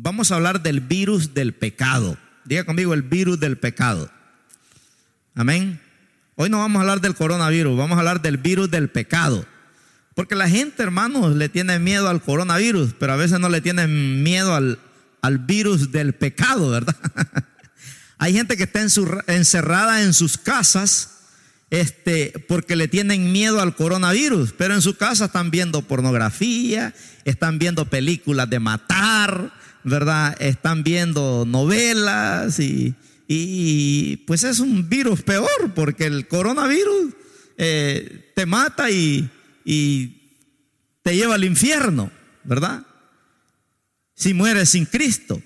Vamos a hablar del virus del pecado. Diga conmigo, el virus del pecado. Amén. Hoy no vamos a hablar del coronavirus, vamos a hablar del virus del pecado. Porque la gente, hermanos, le tiene miedo al coronavirus, pero a veces no le tienen miedo al virus del pecado, ¿verdad? Hay gente que está encerrada en sus casas porque le tienen miedo al coronavirus, pero en su casa están viendo pornografía, están viendo películas de matar, ¿verdad? Están viendo novelas y pues es un virus peor, porque el coronavirus te mata y te lleva al infierno, ¿verdad? Si mueres sin Cristo.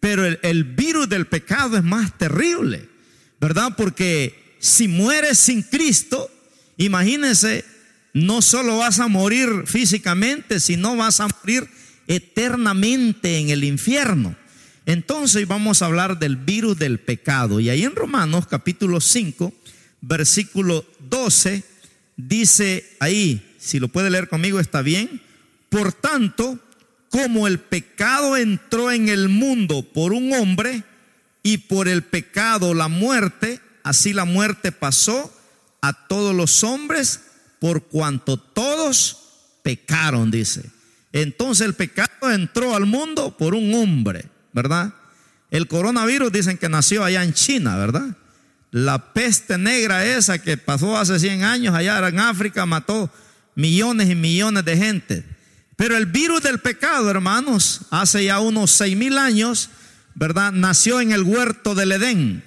Pero el virus del pecado es más terrible, ¿verdad? Porque si mueres sin Cristo, imagínense, no solo vas a morir físicamente, sino vas a morir eternamente en el infierno. Entonces vamos a hablar del virus del pecado. Y ahí en Romanos capítulo 5, versículo 12, dice ahí, si lo puede leer conmigo está bien. Por tanto, como el pecado entró en el mundo por un hombre y por el pecado la muerte, así la muerte pasó a todos los hombres por cuanto todos pecaron, dice. Entonces el pecado entró al mundo por un hombre, ¿verdad? El coronavirus dicen que nació allá en China, ¿verdad? La peste negra esa que pasó hace 100 años allá en África mató millones y millones de gente. Pero el virus del pecado, hermanos, hace ya unos 6,000 años, ¿verdad? Nació en el huerto del Edén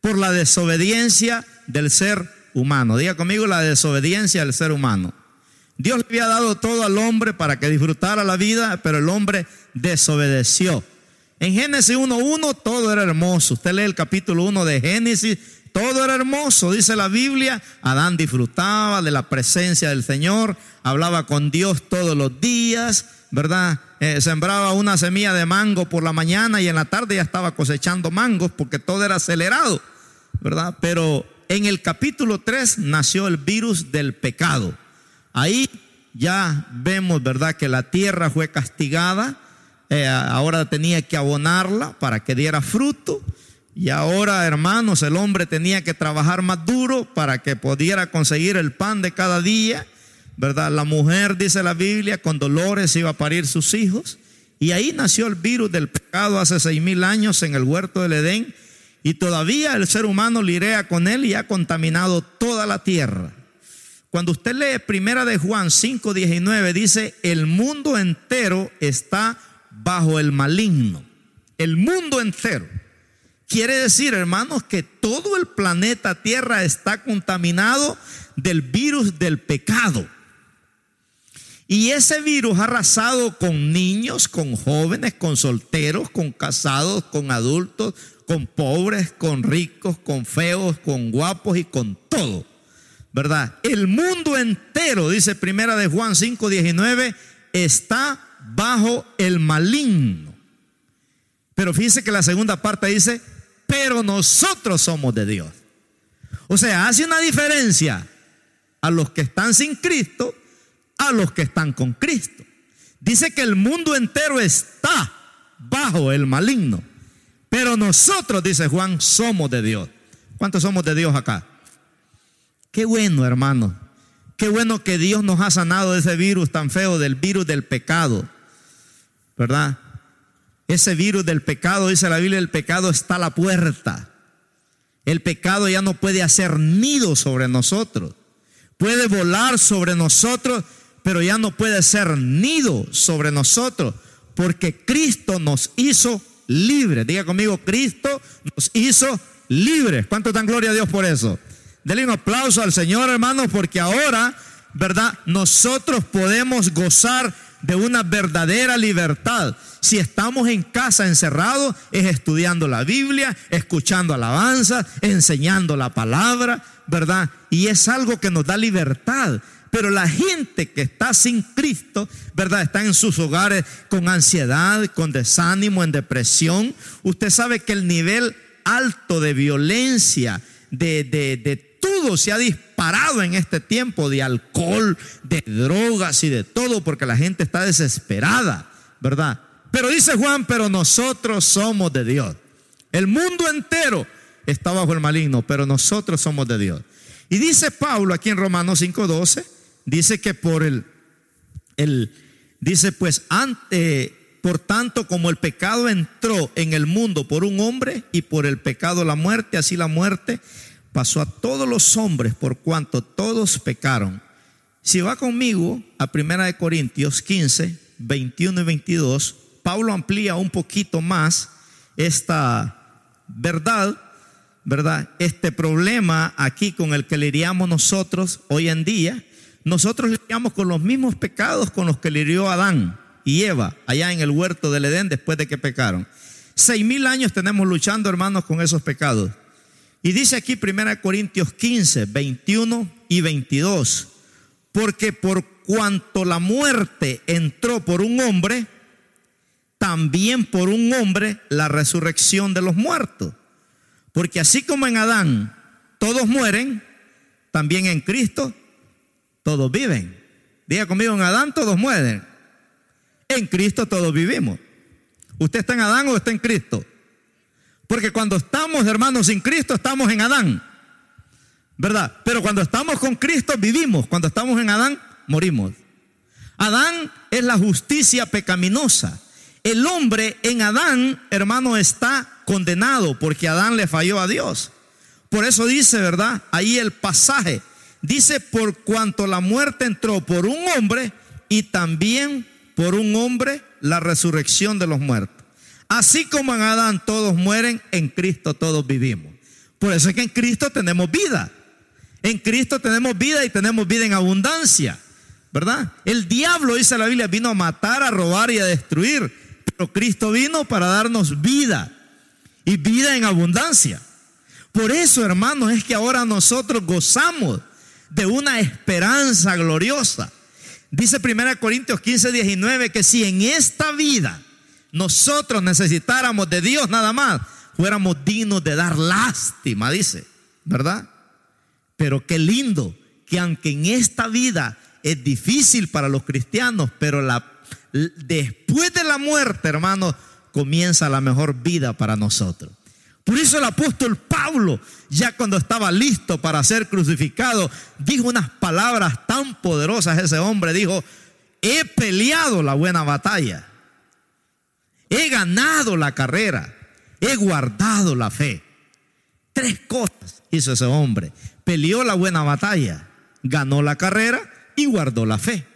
por la desobediencia del ser humano. Diga conmigo, la desobediencia del ser humano. Dios le había dado todo al hombre para que disfrutara la vida, pero el hombre desobedeció. En Génesis 1:1 todo era hermoso. Usted lee el capítulo 1 de Génesis, todo era hermoso, dice la Biblia. Adán disfrutaba de la presencia del Señor, hablaba con Dios todos los días, ¿verdad? Sembraba una semilla de mango por la mañana y en la tarde ya estaba cosechando mangos porque todo era acelerado, ¿verdad? Pero en el capítulo 3 nació el virus del pecado. Ahí ya vemos, ¿verdad?, que la tierra fue castigada. Ahora tenía que abonarla para que diera fruto. Y ahora, hermanos, el hombre tenía que trabajar más duro para que pudiera conseguir el pan de cada día, ¿verdad? La mujer, dice la Biblia, con dolores iba a parir sus hijos. Y ahí nació el virus del pecado hace 6,000 años en el huerto del Edén. Y todavía el ser humano lidia con él y ha contaminado toda la tierra. Cuando usted lee Primera de Juan 5:19 dice, el mundo entero está bajo el maligno. El mundo entero. Quiere decir, hermanos, que todo el planeta Tierra está contaminado del virus del pecado. Y ese virus ha arrasado con niños, con jóvenes, con solteros, con casados, con adultos, con pobres, con ricos, con feos, con guapos y con todo, ¿verdad? El mundo entero, dice Primera de Juan 5:19, está bajo el maligno. Pero fíjese que la segunda parte dice, pero nosotros somos de Dios. O sea, hace una diferencia a los que están sin Cristo, a los que están con Cristo. Dice que el mundo entero está bajo el maligno. Pero nosotros, dice Juan, somos de Dios. ¿Cuántos somos de Dios acá? Qué bueno, hermano. Qué bueno que Dios nos ha sanado de ese virus tan feo, del virus del pecado, ¿verdad? Ese virus del pecado, dice la Biblia, el pecado está a la puerta. El pecado ya no puede hacer nido sobre nosotros. Puede volar sobre nosotros, pero ya no puede ser nido sobre nosotros, porque Cristo nos hizo libres. Diga conmigo, Cristo nos hizo libres. ¿Cuánto dan gloria a Dios por eso? Denle un aplauso al Señor, hermanos, porque ahora, ¿verdad?, nosotros podemos gozar de una verdadera libertad. Si estamos en casa encerrados, es estudiando la Biblia, escuchando alabanzas, enseñando la palabra, ¿verdad? Y es algo que nos da libertad. Pero la gente que está sin Cristo, ¿verdad?, está en sus hogares con ansiedad, con desánimo, en depresión. Usted sabe que el nivel alto de violencia, de todo se ha disparado en este tiempo, de alcohol, de drogas y de todo, porque la gente está desesperada, ¿verdad? Pero dice Juan, pero nosotros somos de Dios. El mundo entero está bajo el maligno, pero nosotros somos de Dios. Y dice Pablo aquí en Romanos 5:12, dice que por dice pues por tanto como el pecado entró en el mundo por un hombre y por el pecado la muerte, así la muerte pasó a todos los hombres por cuanto todos pecaron. Si va conmigo a 1 Corintios 15, 21 y 22, Pablo amplía un poquito más esta verdad, ¿verdad? Este problema aquí con el que lidiamos nosotros hoy en día. Nosotros lidiamos con los mismos pecados con los que lidió Adán y Eva allá en el huerto del Edén después de que pecaron. 6,000 años tenemos luchando, hermanos, con esos pecados. Y dice aquí 1 Corintios 15, 21 y 22. Porque por cuanto la muerte entró por un hombre, también por un hombre la resurrección de los muertos. Porque así como en Adán todos mueren, también en Cristo todos viven. Diga conmigo, en Adán todos mueren. En Cristo todos vivimos. ¿Usted está en Adán o está en Cristo? Porque cuando estamos, hermanos, sin Cristo, estamos en Adán, ¿verdad? Pero cuando estamos con Cristo, vivimos. Cuando estamos en Adán, morimos. Adán es la justicia pecaminosa. El hombre en Adán, hermano, está condenado porque Adán le falló a Dios. Por eso dice, ¿verdad? Ahí el pasaje. Dice, por cuanto la muerte entró por un hombre y también por un hombre la resurrección de los muertos. Así como en Adán todos mueren, en Cristo todos vivimos. Por eso es que en Cristo tenemos vida. En Cristo tenemos vida y tenemos vida en abundancia, ¿verdad? El diablo, dice la Biblia, vino a matar, a robar y a destruir. Pero Cristo vino para darnos vida y vida en abundancia. Por eso, hermanos, es que ahora nosotros gozamos de una esperanza gloriosa. Dice 1 Corintios 15, 19 que si en esta vida nosotros necesitáramos de Dios nada más, fuéramos dignos de dar lástima, dice, ¿verdad? Pero qué lindo que aunque en esta vida es difícil para los cristianos, pero después de la muerte, hermanos, comienza la mejor vida para nosotros. Por eso el apóstol Pablo, ya cuando estaba listo para ser crucificado, dijo unas palabras tan poderosas. Ese hombre dijo: he peleado la buena batalla, he ganado la carrera, he guardado la fe. 3 cosas hizo ese hombre: peleó la buena batalla, ganó la carrera y guardó la fe.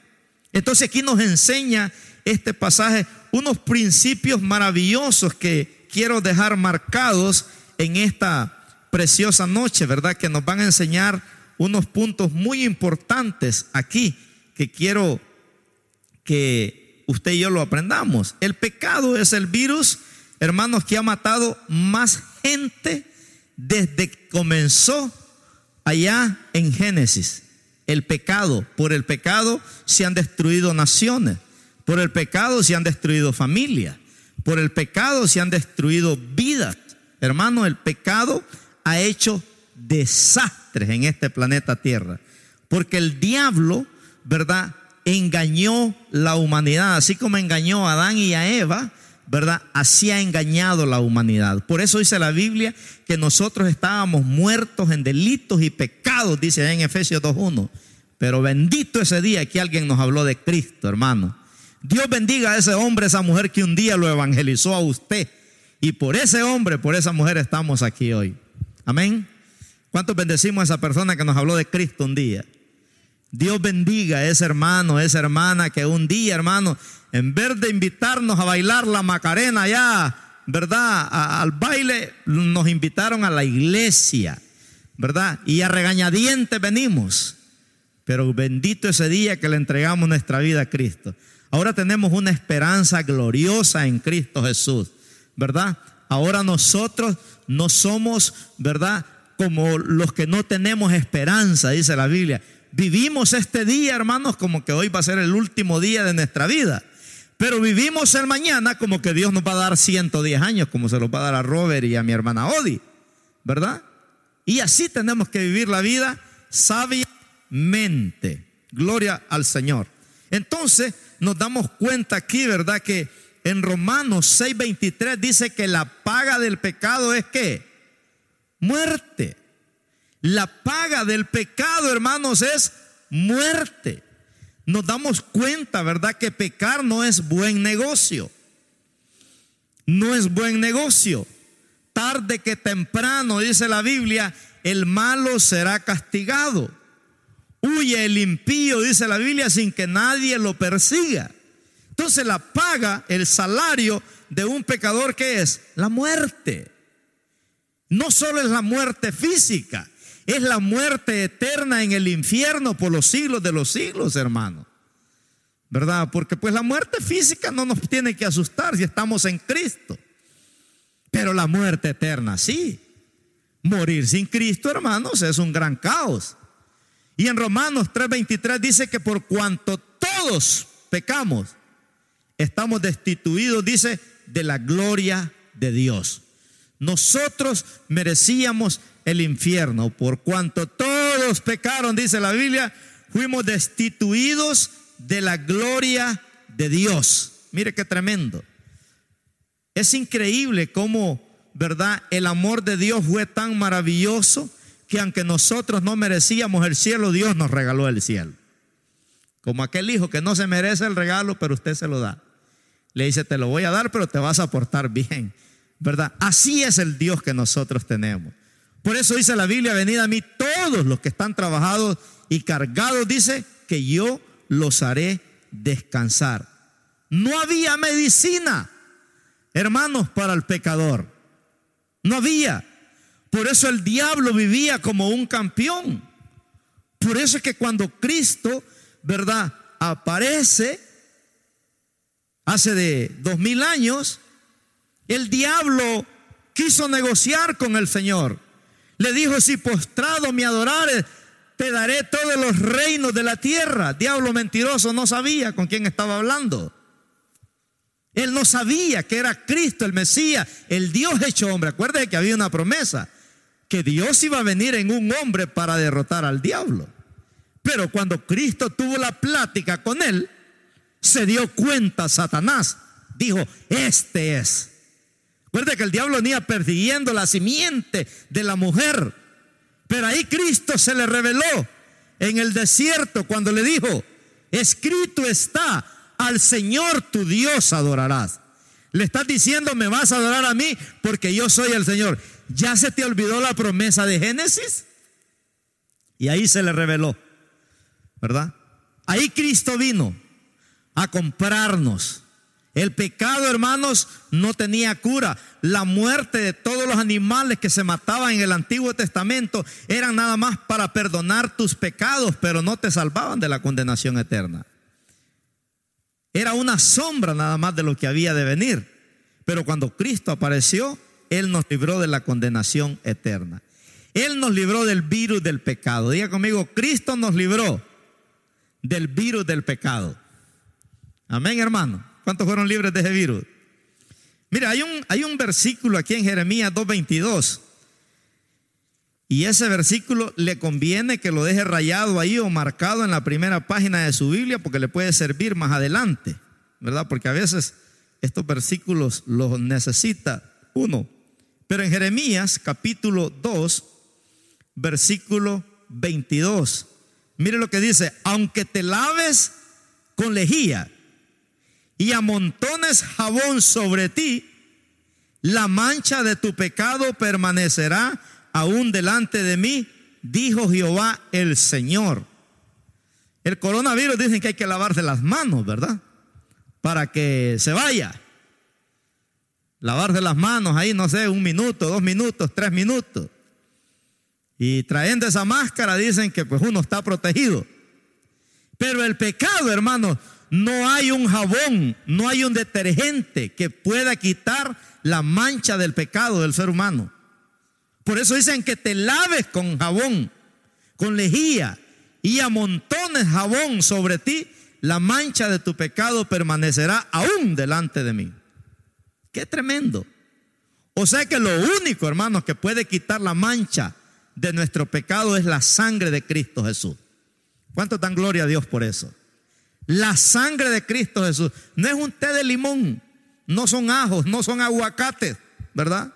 Entonces aquí nos enseña este pasaje unos principios maravillosos que quiero dejar marcados en esta preciosa noche, ¿verdad? Que nos van a enseñar unos puntos muy importantes aquí que quiero que usted y yo lo aprendamos. El pecado es el virus, hermanos, que ha matado más gente desde que comenzó allá en Génesis. El pecado, por el pecado se han destruido naciones, por el pecado se han destruido familias. Por el pecado se han destruido vidas. Hermano, el pecado ha hecho desastres en este planeta Tierra. Porque el diablo, ¿verdad?, engañó la humanidad. Así como engañó a Adán y a Eva, ¿verdad?, así ha engañado la humanidad. Por eso dice la Biblia que nosotros estábamos muertos en delitos y pecados, dice allá en Efesios 2:1. Pero bendito ese día que alguien nos habló de Cristo, hermano. Dios bendiga a ese hombre, esa mujer que un día lo evangelizó a usted. Y por ese hombre, por esa mujer estamos aquí hoy. Amén. ¿Cuántos bendecimos a esa persona que nos habló de Cristo un día? Dios bendiga a ese hermano, a esa hermana que un día, hermano, en vez de invitarnos a bailar la Macarena allá, ¿verdad?, al baile, nos invitaron a la iglesia, ¿verdad? Y a regañadientes venimos. Pero bendito ese día que le entregamos nuestra vida a Cristo. Ahora tenemos una esperanza gloriosa en Cristo Jesús, ¿verdad? Ahora nosotros no somos, ¿verdad?, como los que no tenemos esperanza, dice la Biblia. Vivimos este día, hermanos, como que hoy va a ser el último día de nuestra vida. Pero vivimos el mañana como que Dios nos va a dar 110 años, como se los va a dar a Robert y a mi hermana Odi, ¿verdad? Y así tenemos que vivir la vida sabiamente. Gloria al Señor. Entonces, nos damos cuenta aquí, ¿verdad?, que en Romanos 6:23 dice que la paga del pecado es ¿qué? Muerte. La paga del pecado, hermanos, es muerte. Nos damos cuenta, ¿verdad?, que pecar no es buen negocio. No es buen negocio. Tarde que temprano, dice la Biblia, el malo será castigado. Huye el impío, dice la Biblia, sin que nadie lo persiga. Entonces la paga, el salario de un pecador, ¿qué es? La muerte. No solo es la muerte física, es la muerte eterna en el infierno por los siglos de los siglos, hermano. ¿Verdad? Porque pues la muerte física no nos tiene que asustar si estamos en Cristo. Pero la muerte eterna, sí. Morir sin Cristo, hermanos, es un gran caos. Y en Romanos 3:23 dice que por cuanto todos pecamos, estamos destituidos, dice, de la gloria de Dios. Nosotros merecíamos el infierno. Por cuanto todos pecaron, dice la Biblia, fuimos destituidos de la gloria de Dios. Mire qué tremendo. Es increíble cómo, ¿verdad?, el amor de Dios fue tan maravilloso que aunque nosotros no merecíamos el cielo, Dios nos regaló el cielo. Como aquel hijo que no se merece el regalo, pero usted se lo da. Le dice, te lo voy a dar, pero te vas a portar bien, ¿verdad? Así es el Dios que nosotros tenemos. Por eso dice la Biblia, venid a mí todos los que están trabajados y cargados, dice, que yo los haré descansar. No había medicina, hermanos, para el pecador. No había. Por eso el diablo vivía como un campeón. Por eso es que cuando Cristo, ¿verdad?, aparece hace de 2000 años, el diablo quiso negociar con el Señor. Le dijo, si postrado me adorares, te daré todos los reinos de la tierra. Diablo mentiroso, no sabía con quién estaba hablando. Él no sabía que era Cristo, el Mesías, el Dios hecho hombre. Acuérdese que había una promesa, que Dios iba a venir en un hombre para derrotar al diablo. Pero cuando Cristo tuvo la plática con él, se dio cuenta Satanás. Dijo, este es. Recuerda que el diablo venía persiguiendo la simiente de la mujer. Pero ahí Cristo se le reveló en el desierto cuando le dijo, escrito está, al Señor tu Dios adorarás. Le estás diciendo, me vas a adorar a mí porque yo soy el Señor. ¿Ya se te olvidó la promesa de Génesis? Y ahí se le reveló, ¿verdad? Ahí Cristo vino a comprarnos. El pecado, hermanos, no tenía cura. La muerte de todos los animales que se mataban en el Antiguo Testamento eran nada más para perdonar tus pecados, pero no te salvaban de la condenación eterna. Era una sombra nada más de lo que había de venir. Pero cuando Cristo apareció, Él nos libró de la condenación eterna. Él nos libró del virus del pecado. Diga conmigo, Cristo nos libró del virus del pecado. Amén, hermano. ¿Cuántos fueron libres de ese virus? Mira, hay un versículo aquí en Jeremías 2:22. Y ese versículo le conviene que lo deje rayado ahí o marcado en la primera página de su Biblia, porque le puede servir más adelante, ¿verdad? Porque a veces estos versículos los necesita uno. Pero en Jeremías capítulo 2, versículo 22. Mire lo que dice, aunque te laves con lejía y amontones jabón sobre ti, la mancha de tu pecado permanecerá aún delante de mí, dijo Jehová el Señor. El coronavirus, dicen que hay que lavarse las manos, ¿verdad?, para que se vaya. Lavarse las manos ahí, no sé, 1 minuto, 2 minutos, 3 minutos. Y trayendo esa máscara dicen que pues uno está protegido. Pero el pecado, hermano, no hay un jabón, no hay un detergente que pueda quitar la mancha del pecado del ser humano. Por eso dicen que te laves con jabón, con lejía, y amontones jabón sobre ti, la mancha de tu pecado permanecerá aún delante de mí. ¡Qué tremendo! O sea que lo único, hermanos, que puede quitar la mancha de nuestro pecado es la sangre de Cristo Jesús. ¿Cuánto dan gloria a Dios por eso? La sangre de Cristo Jesús. No es un té de limón, no son ajos, no son aguacates, ¿verdad?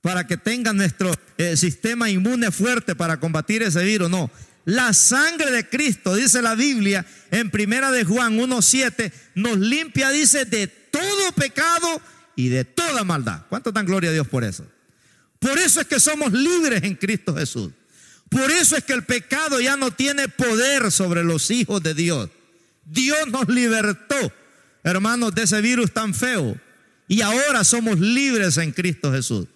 Para que tengan nuestro sistema inmune fuerte para combatir ese virus, no. La sangre de Cristo, dice la Biblia en Primera de Juan 1:7, nos limpia, dice, de todo pecado y de toda maldad. ¿Cuánto dan gloria a Dios por eso? Por eso es que somos libres en Cristo Jesús. Por eso es que el pecado ya no tiene poder sobre los hijos de Dios. Dios nos libertó, hermanos, de ese virus tan feo. Y ahora somos libres en Cristo Jesús.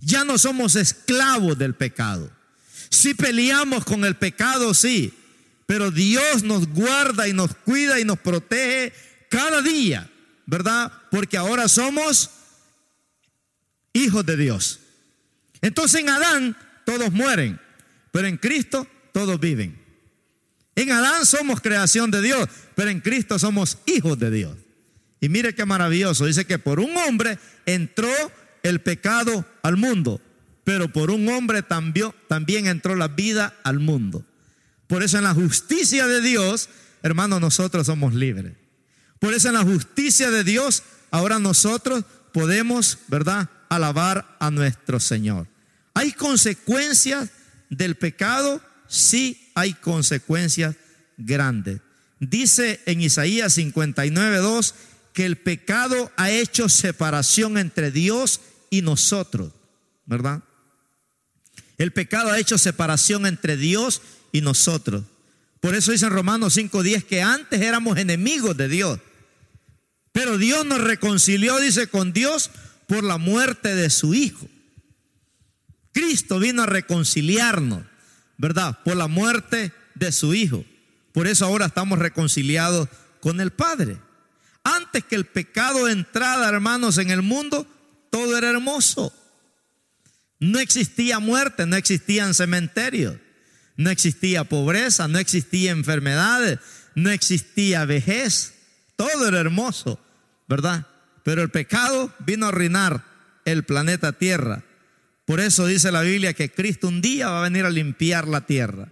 Ya no somos esclavos del pecado. Sí peleamos con el pecado, sí. Pero Dios nos guarda y nos cuida y nos protege cada día, ¿verdad? Porque ahora somos hijos de Dios. Entonces en Adán todos mueren, pero en Cristo todos viven. En Adán somos creación de Dios, pero en Cristo somos hijos de Dios. Y mire qué maravilloso, dice que por un hombre entró el pecado al mundo, pero por un hombre también entró la vida al mundo. Por eso en la justicia de Dios, hermanos, nosotros somos libres. Por eso en la justicia de Dios, ahora nosotros podemos, ¿verdad?, alabar a nuestro Señor. ¿Hay consecuencias del pecado? Sí, hay consecuencias grandes. Dice en Isaías 59:2 que el pecado ha hecho separación entre Dios y nosotros, ¿verdad? El pecado ha hecho separación entre Dios y nosotros. Por eso dice en Romanos 5:10 que antes éramos enemigos de Dios, pero Dios nos reconcilió, dice, con Dios por la muerte de su Hijo. Cristo vino a reconciliarnos, ¿verdad?, por la muerte de su Hijo. Por eso ahora estamos reconciliados con el Padre. Antes que el pecado entrara, hermanos, en el mundo, todo era hermoso. No existía muerte, no existían cementerios, no existía pobreza, no existía enfermedades, no existía vejez. Todo era hermoso, ¿verdad? Pero el pecado vino a arruinar el planeta Tierra. Por eso dice la Biblia que Cristo un día va a venir a limpiar la tierra,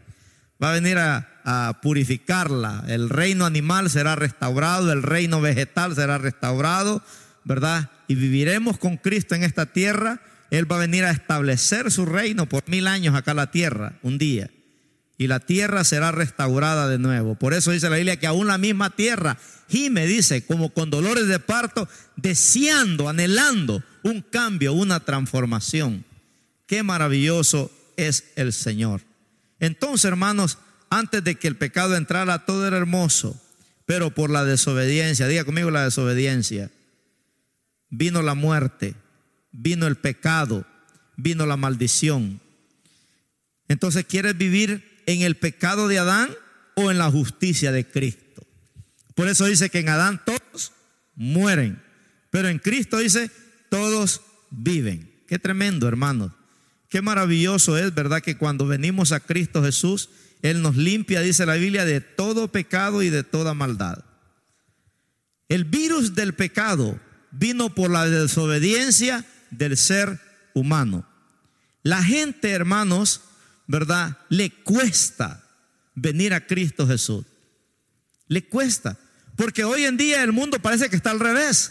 va a venir a purificarla. El reino animal será restaurado, el reino vegetal será restaurado, ¿verdad? Y viviremos con Cristo en esta tierra. Él va a venir a establecer su reino por 1000 años acá en la tierra, un día. Y la tierra será restaurada de nuevo. Por eso dice la Biblia que aún la misma tierra gime, dice, como con dolores de parto, deseando, anhelando un cambio, una transformación. Qué maravilloso es el Señor. Entonces, hermanos, antes de que el pecado entrara, todo era hermoso, pero por la desobediencia, diga conmigo la desobediencia, vino la muerte, vino el pecado, vino la maldición. Entonces, ¿quieres vivir en el pecado de Adán o en la justicia de Cristo? Por eso dice que en Adán todos mueren, pero en Cristo dice todos viven. Qué tremendo, hermanos. Qué maravilloso es, ¿verdad?, que cuando venimos a Cristo Jesús, Él nos limpia, dice la Biblia, de todo pecado y de toda maldad. El virus del pecado vino por la desobediencia del ser humano. La gente, hermanos, ¿verdad?, le cuesta venir a Cristo Jesús. Le cuesta, porque hoy en día el mundo parece que está al revés.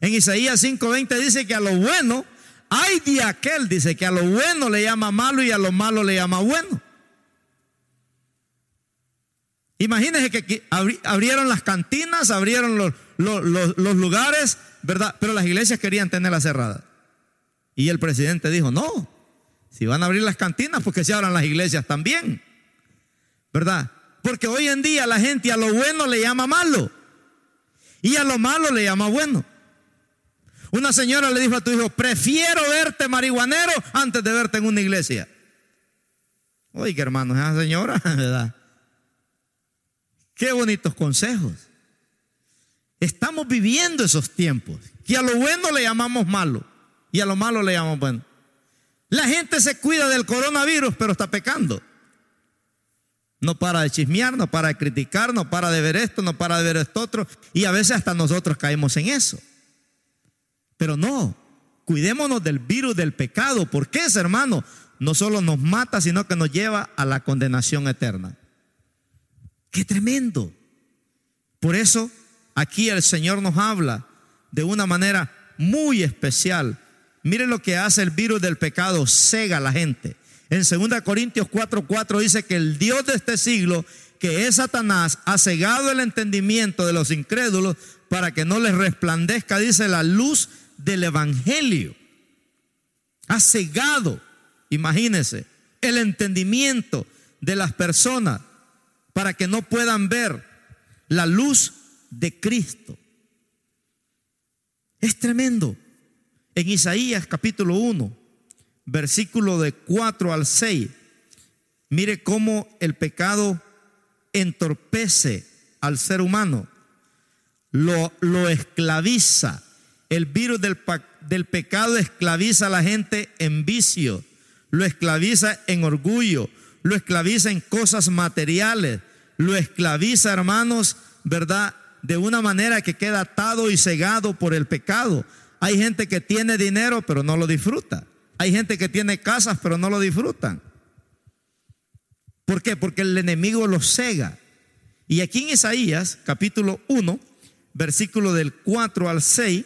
En Isaías 5:20 dice que a lo bueno, ay de aquel, dice, que a lo bueno le llama malo y a lo malo le llama bueno. Imagínense que abrieron las cantinas, abrieron los lugares, ¿verdad? Pero las iglesias querían tenerlas cerradas. Y el presidente dijo, no, si van a abrir las cantinas, pues que se abran las iglesias también, ¿verdad? Porque hoy en día la gente a lo bueno le llama malo y a lo malo le llama bueno. Una señora le dijo a tu hijo, prefiero verte marihuanero antes de verte en una iglesia. Oiga, hermanos, esa señora, ¿verdad? Qué bonitos consejos. Estamos viviendo esos tiempos, que a lo bueno le llamamos malo y a lo malo le llamamos bueno. La gente se cuida del coronavirus, pero está pecando. No para de chismear, no para de criticar, no para de ver esto, no para de ver esto otro. Y a veces hasta nosotros caemos en eso. Pero no, cuidémonos del virus del pecado, porque ese, hermano, no solo nos mata, sino que nos lleva a la condenación eterna. ¡Qué tremendo! Por eso aquí el Señor nos habla, de una manera muy especial. Miren lo que hace el virus del pecado: cega a la gente. En 2 Corintios 4:4 dice que el Dios de este siglo, que es Satanás, ha cegado el entendimiento de los incrédulos para que no les resplandezca, dice, la luz del evangelio. Ha cegado, imagínense, el entendimiento de las personas para que no puedan ver la luz de Cristo. Es tremendo. En Isaías capítulo 1, versículo de 4 al 6, mire cómo el pecado entorpece al ser humano, lo esclaviza. El virus del pecado esclaviza a la gente en vicio, lo esclaviza en orgullo, lo esclaviza en cosas materiales, lo esclaviza, hermanos, ¿verdad? De una manera que queda atado y cegado por el pecado. Hay gente que tiene dinero pero no lo disfruta. Hay gente que tiene casas pero no lo disfrutan. ¿Por qué? Porque el enemigo los cega. Y aquí en Isaías capítulo 1, versículo del 4 al 6,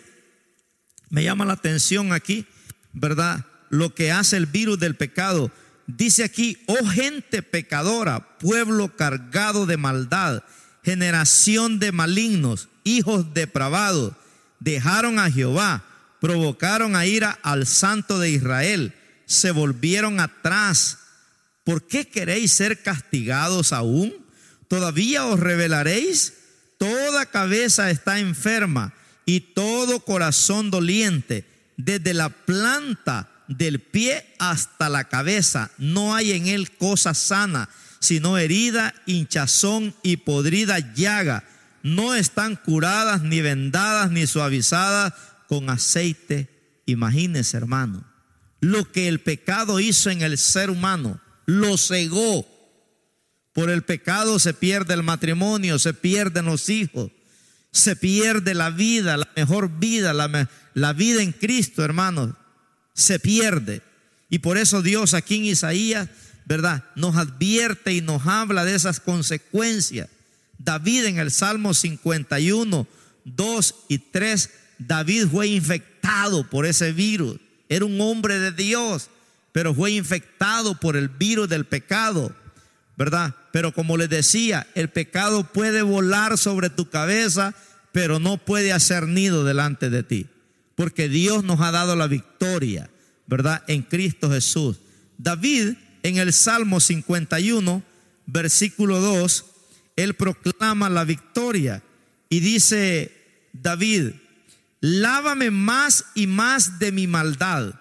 me llama la atención aquí, ¿verdad? Lo que hace el virus del pecado. Dice aquí: oh gente pecadora, pueblo cargado de maldad, generación de malignos, hijos depravados, dejaron a Jehová, provocaron a ira al Santo de Israel, se volvieron atrás. ¿Por qué queréis ser castigados aún? ¿Todavía os rebelaréis? Toda cabeza está enferma y todo corazón doliente. Desde la planta del pie hasta la cabeza no hay en él cosa sana, sino herida, hinchazón y podrida llaga. No están curadas, ni vendadas, ni suavizadas con aceite. Imagínense, hermano, lo que el pecado hizo en el ser humano. Lo cegó. Por el pecado se pierde el matrimonio, se pierden los hijos, se pierde la vida, la mejor vida, la vida en Cristo, hermanos, se pierde. Y por eso Dios aquí en Isaías, ¿verdad?, nos advierte y nos habla de esas consecuencias. David en el Salmo 51, 2 y 3, David fue infectado por ese virus. Era un hombre de Dios, pero fue infectado por el virus del pecado, ¿verdad? Pero como les decía, el pecado puede volar sobre tu cabeza, pero no puede hacer nido delante de ti, porque Dios nos ha dado la victoria, ¿verdad?, en Cristo Jesús. David en el Salmo 51, versículo 2, él proclama la victoria y dice David: lávame más y más de mi maldad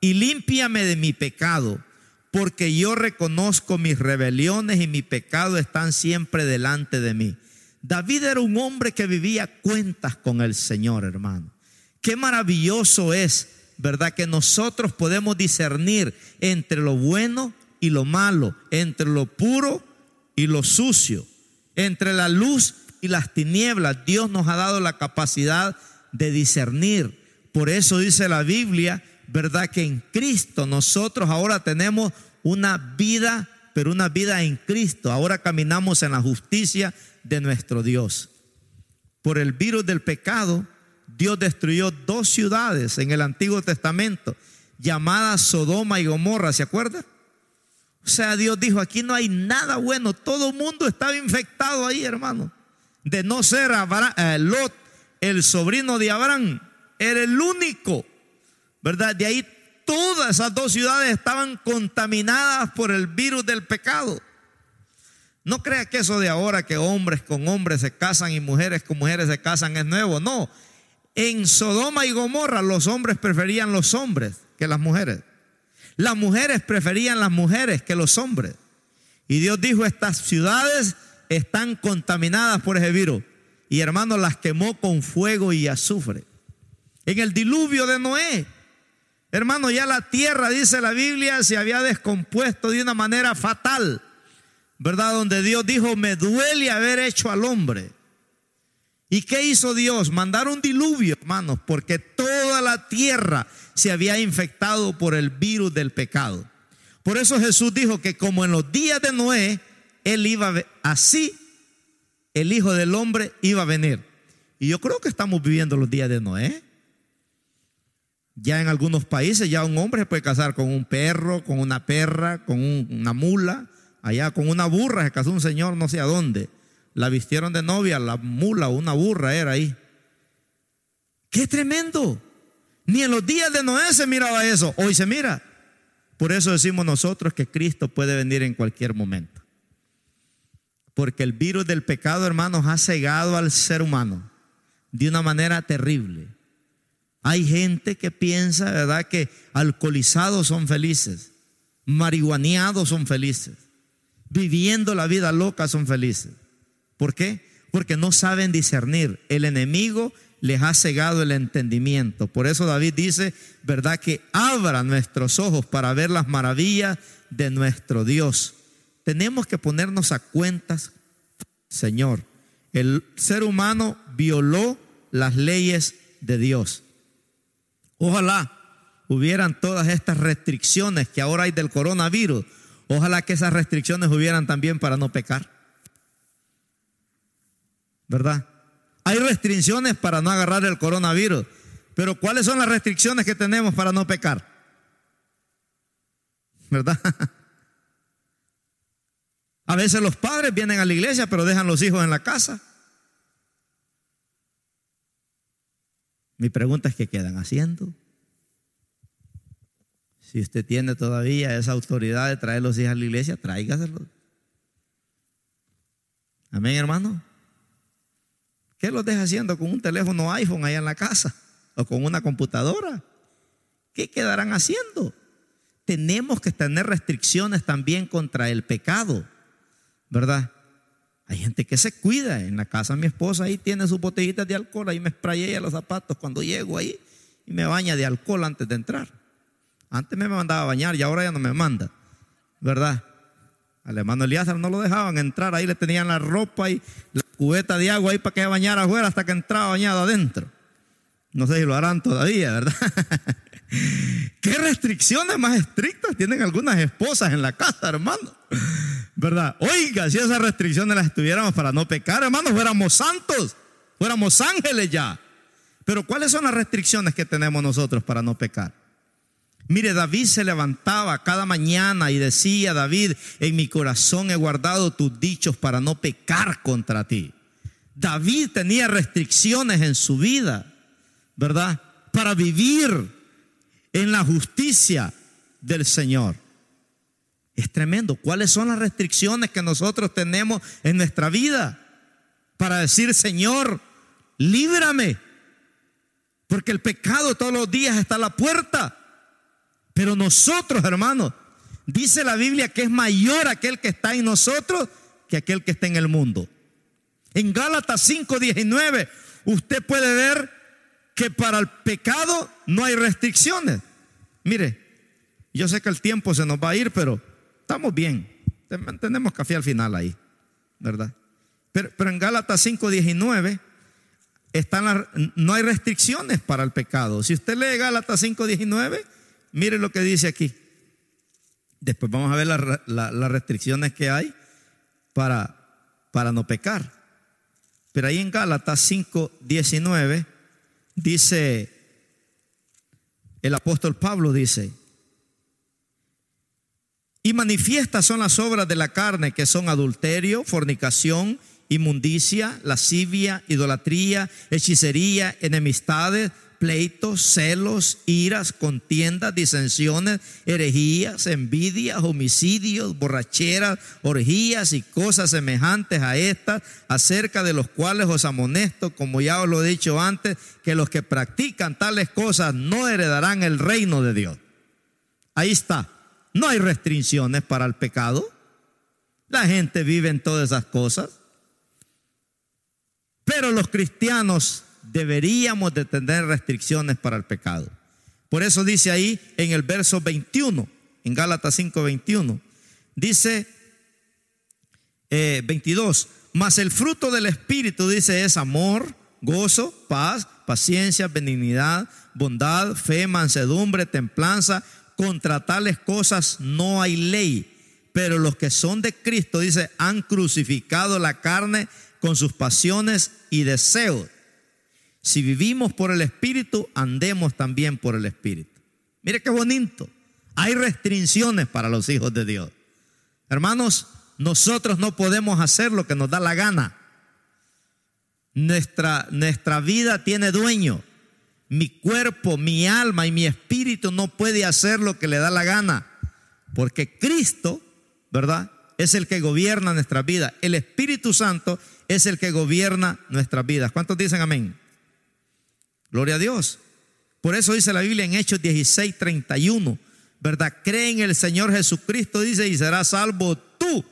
y límpiame de mi pecado, porque yo reconozco mis rebeliones y mi pecado están siempre delante de mí. David era un hombre que vivía a cuentas con el Señor, hermano. Qué maravilloso es, ¿verdad?, que nosotros podemos discernir entre lo bueno y lo malo, entre lo puro y lo sucio, entre la luz y las tinieblas. Dios nos ha dado la capacidad de discernir. Por eso dice la Biblia, ¿verdad?, que en Cristo nosotros ahora tenemos una vida, pero una vida en Cristo. Ahora caminamos en la justicia de nuestro Dios. Por el virus del pecado, Dios destruyó dos ciudades en el Antiguo Testamento llamadas Sodoma y Gomorra, ¿se acuerdan? O sea, Dios dijo: aquí no hay nada bueno. Todo el mundo estaba infectado ahí, hermano. De no ser Lot, el sobrino de Abraham, era el único, ¿verdad? De ahí todas esas dos ciudades estaban contaminadas por el virus del pecado. No crea que eso de ahora, que hombres con hombres se casan y mujeres con mujeres se casan, es nuevo. No, en Sodoma y Gomorra los hombres preferían los hombres que las mujeres. Las mujeres preferían las mujeres que los hombres. Y Dios dijo: estas ciudades están contaminadas por ese virus. Y, hermanos, las quemó con fuego y azufre. En el diluvio de Noé, hermano, ya la tierra, dice la Biblia, se había descompuesto de una manera fatal, ¿verdad? Donde Dios dijo: me duele haber hecho al hombre. ¿Y qué hizo Dios? Mandar un diluvio, hermanos, porque toda la tierra se había infectado por el virus del pecado. Por eso Jesús dijo que como en los días de Noé, él iba así, el Hijo del Hombre iba a venir. Y yo creo que estamos viviendo los días de Noé. Ya en algunos países ya un hombre se puede casar con un perro, con una perra, con una mula. Allá con una burra se casó un señor no sé a dónde. La vistieron de novia, la mula o una burra era ahí. ¡Qué tremendo! Ni en los días de Noé se miraba eso, hoy se mira. Por eso decimos nosotros que Cristo puede venir en cualquier momento. Porque el virus del pecado, hermanos, ha cegado al ser humano de una manera terrible. Hay gente que piensa, ¿verdad?, que alcoholizados son felices, marihuaneados son felices, viviendo la vida loca son felices. ¿Por qué? Porque no saben discernir. El enemigo les ha cegado el entendimiento. Por eso David dice, ¿verdad?, que abra nuestros ojos para ver las maravillas de nuestro Dios. Tenemos que ponernos a cuentas, Señor. El ser humano violó las leyes de Dios. Ojalá hubieran todas estas restricciones que ahora hay del coronavirus. Ojalá que esas restricciones hubieran también para no pecar, ¿verdad? Hay restricciones para no agarrar el coronavirus, pero ¿cuáles son las restricciones que tenemos para no pecar? ¿Verdad? A veces los padres vienen a la iglesia, pero dejan los hijos en la casa. Mi pregunta es, ¿qué quedan haciendo? Si usted tiene todavía esa autoridad de traer los hijos a la iglesia, tráigaselos. Amén, hermano. ¿Qué los deja haciendo con un teléfono iPhone allá en la casa? ¿O con una computadora? ¿Qué quedarán haciendo? Tenemos que tener restricciones también contra el pecado, ¿verdad? Hay gente que se cuida. En la casa mi esposa ahí tiene sus botellitas de alcohol. Ahí me sprayé ella los zapatos cuando llego ahí y me baña de alcohol antes de entrar. Antes me mandaba a bañar y ahora ya no me manda, ¿verdad? Al hermano Elías no lo dejaban entrar. Ahí le tenían la ropa y la cubeta de agua ahí para que bañara afuera hasta que entraba bañado adentro. No sé si lo harán todavía, ¿verdad? ¿Qué restricciones más estrictas tienen algunas esposas en la casa, hermano? ¿Verdad? Oiga, si esas restricciones las tuviéramos para no pecar, hermano, fuéramos santos, fuéramos ángeles ya. Pero ¿cuáles son las restricciones que tenemos nosotros para no pecar? Mire, David se levantaba cada mañana y decía, David, en mi corazón he guardado tus dichos para no pecar contra ti. David tenía restricciones en su vida, ¿verdad?, para vivir en la justicia del Señor. Es tremendo. ¿Cuáles son las restricciones que nosotros tenemos en nuestra vida para decir, Señor, líbrame? Porque el pecado todos los días está a la puerta. Pero nosotros, hermanos, dice la Biblia que es mayor aquel que está en nosotros que aquel que está en el mundo. En Gálatas 5:19 usted puede ver que para el pecado no hay restricciones. Mire, yo sé que el tiempo se nos va a ir, pero estamos bien. Tenemos café al final ahí, ¿verdad? Pero en Gálatas 5:19 no hay restricciones para el pecado. Si usted lee Gálatas 5:19, mire lo que dice aquí. Después vamos a ver las restricciones que hay para no pecar. Pero ahí en Gálatas 5:19 dice, el apóstol Pablo dice, y manifiestas son las obras de la carne, que son adulterio, fornicación, inmundicia, lascivia, idolatría, hechicería, enemistades, pleitos, celos, iras, contiendas, disensiones, herejías, envidias, homicidios, borracheras, orgías y cosas semejantes a estas, acerca de los cuales os amonesto, como ya os lo he dicho antes, que los que practican tales cosas no heredarán el reino de Dios. Ahí está. No hay restricciones para el pecado. La gente vive en todas esas cosas. Pero los cristianos deberíamos de tener restricciones para el pecado. Por eso dice ahí en el verso 21, en Gálatas 5:21, dice 22, mas el fruto del Espíritu, dice, es amor, gozo, paz, paciencia, benignidad, bondad, fe, mansedumbre, templanza. Contra tales cosas no hay ley. Pero los que son de Cristo, dice, han crucificado la carne con sus pasiones y deseos. Si vivimos por el Espíritu, andemos también por el Espíritu. Mire qué bonito. Hay restricciones para los hijos de Dios. Hermanos, nosotros no podemos hacer lo que nos da la gana. Nuestra vida tiene dueño. Mi cuerpo, mi alma y mi espíritu no puede hacer lo que le da la gana. Porque Cristo, ¿verdad?, es el que gobierna nuestra vida. El Espíritu Santo es el que gobierna nuestras vidas. ¿Cuántos dicen amén? Gloria a Dios. Por eso dice la Biblia en Hechos 16:31, ¿verdad? Cree en el Señor Jesucristo, dice, y serás salvo tú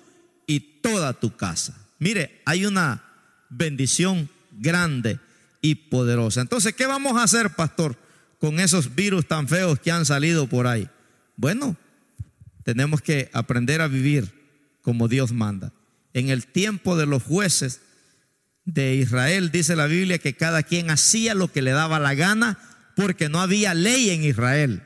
y toda tu casa. Mire, hay una bendición grande y poderosa. Entonces, ¿qué vamos a hacer, pastor, con esos virus tan feos que han salido por ahí? Bueno, tenemos que aprender a vivir como Dios manda. En el tiempo de los jueces de Israel, dice la Biblia que cada quien hacía lo que le daba la gana, porque no había ley en Israel.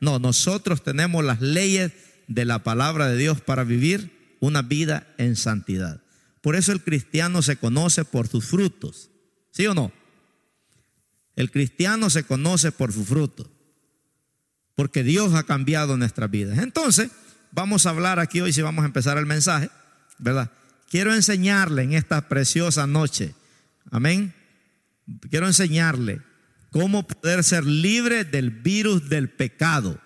No, nosotros tenemos las leyes de la palabra de Dios para vivir una vida en santidad. Por eso el cristiano se conoce por sus frutos. ¿Sí o no? El cristiano se conoce por sus frutos, porque Dios ha cambiado nuestras vidas. Entonces, vamos a hablar aquí hoy, si vamos a empezar el mensaje, ¿verdad? Quiero enseñarle en esta preciosa noche, amén, quiero enseñarle cómo poder ser libre del virus del pecado.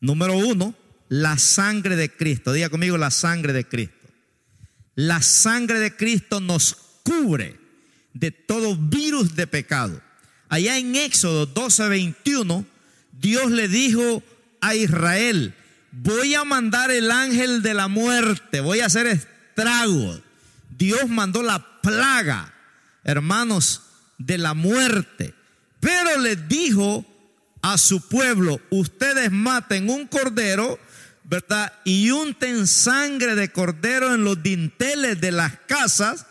Número 1, la sangre de Cristo. Diga conmigo, la sangre de Cristo. La sangre de Cristo nos cubre de todo virus de pecado. Allá en Éxodo 12:21, Dios le dijo a Israel: voy a mandar el ángel de la muerte, voy a hacer estragos. Dios mandó la plaga, hermanos, de la muerte. Pero les dijo a su pueblo: ustedes maten un cordero, ¿verdad?, y unten sangre de cordero en los dinteles de las casas,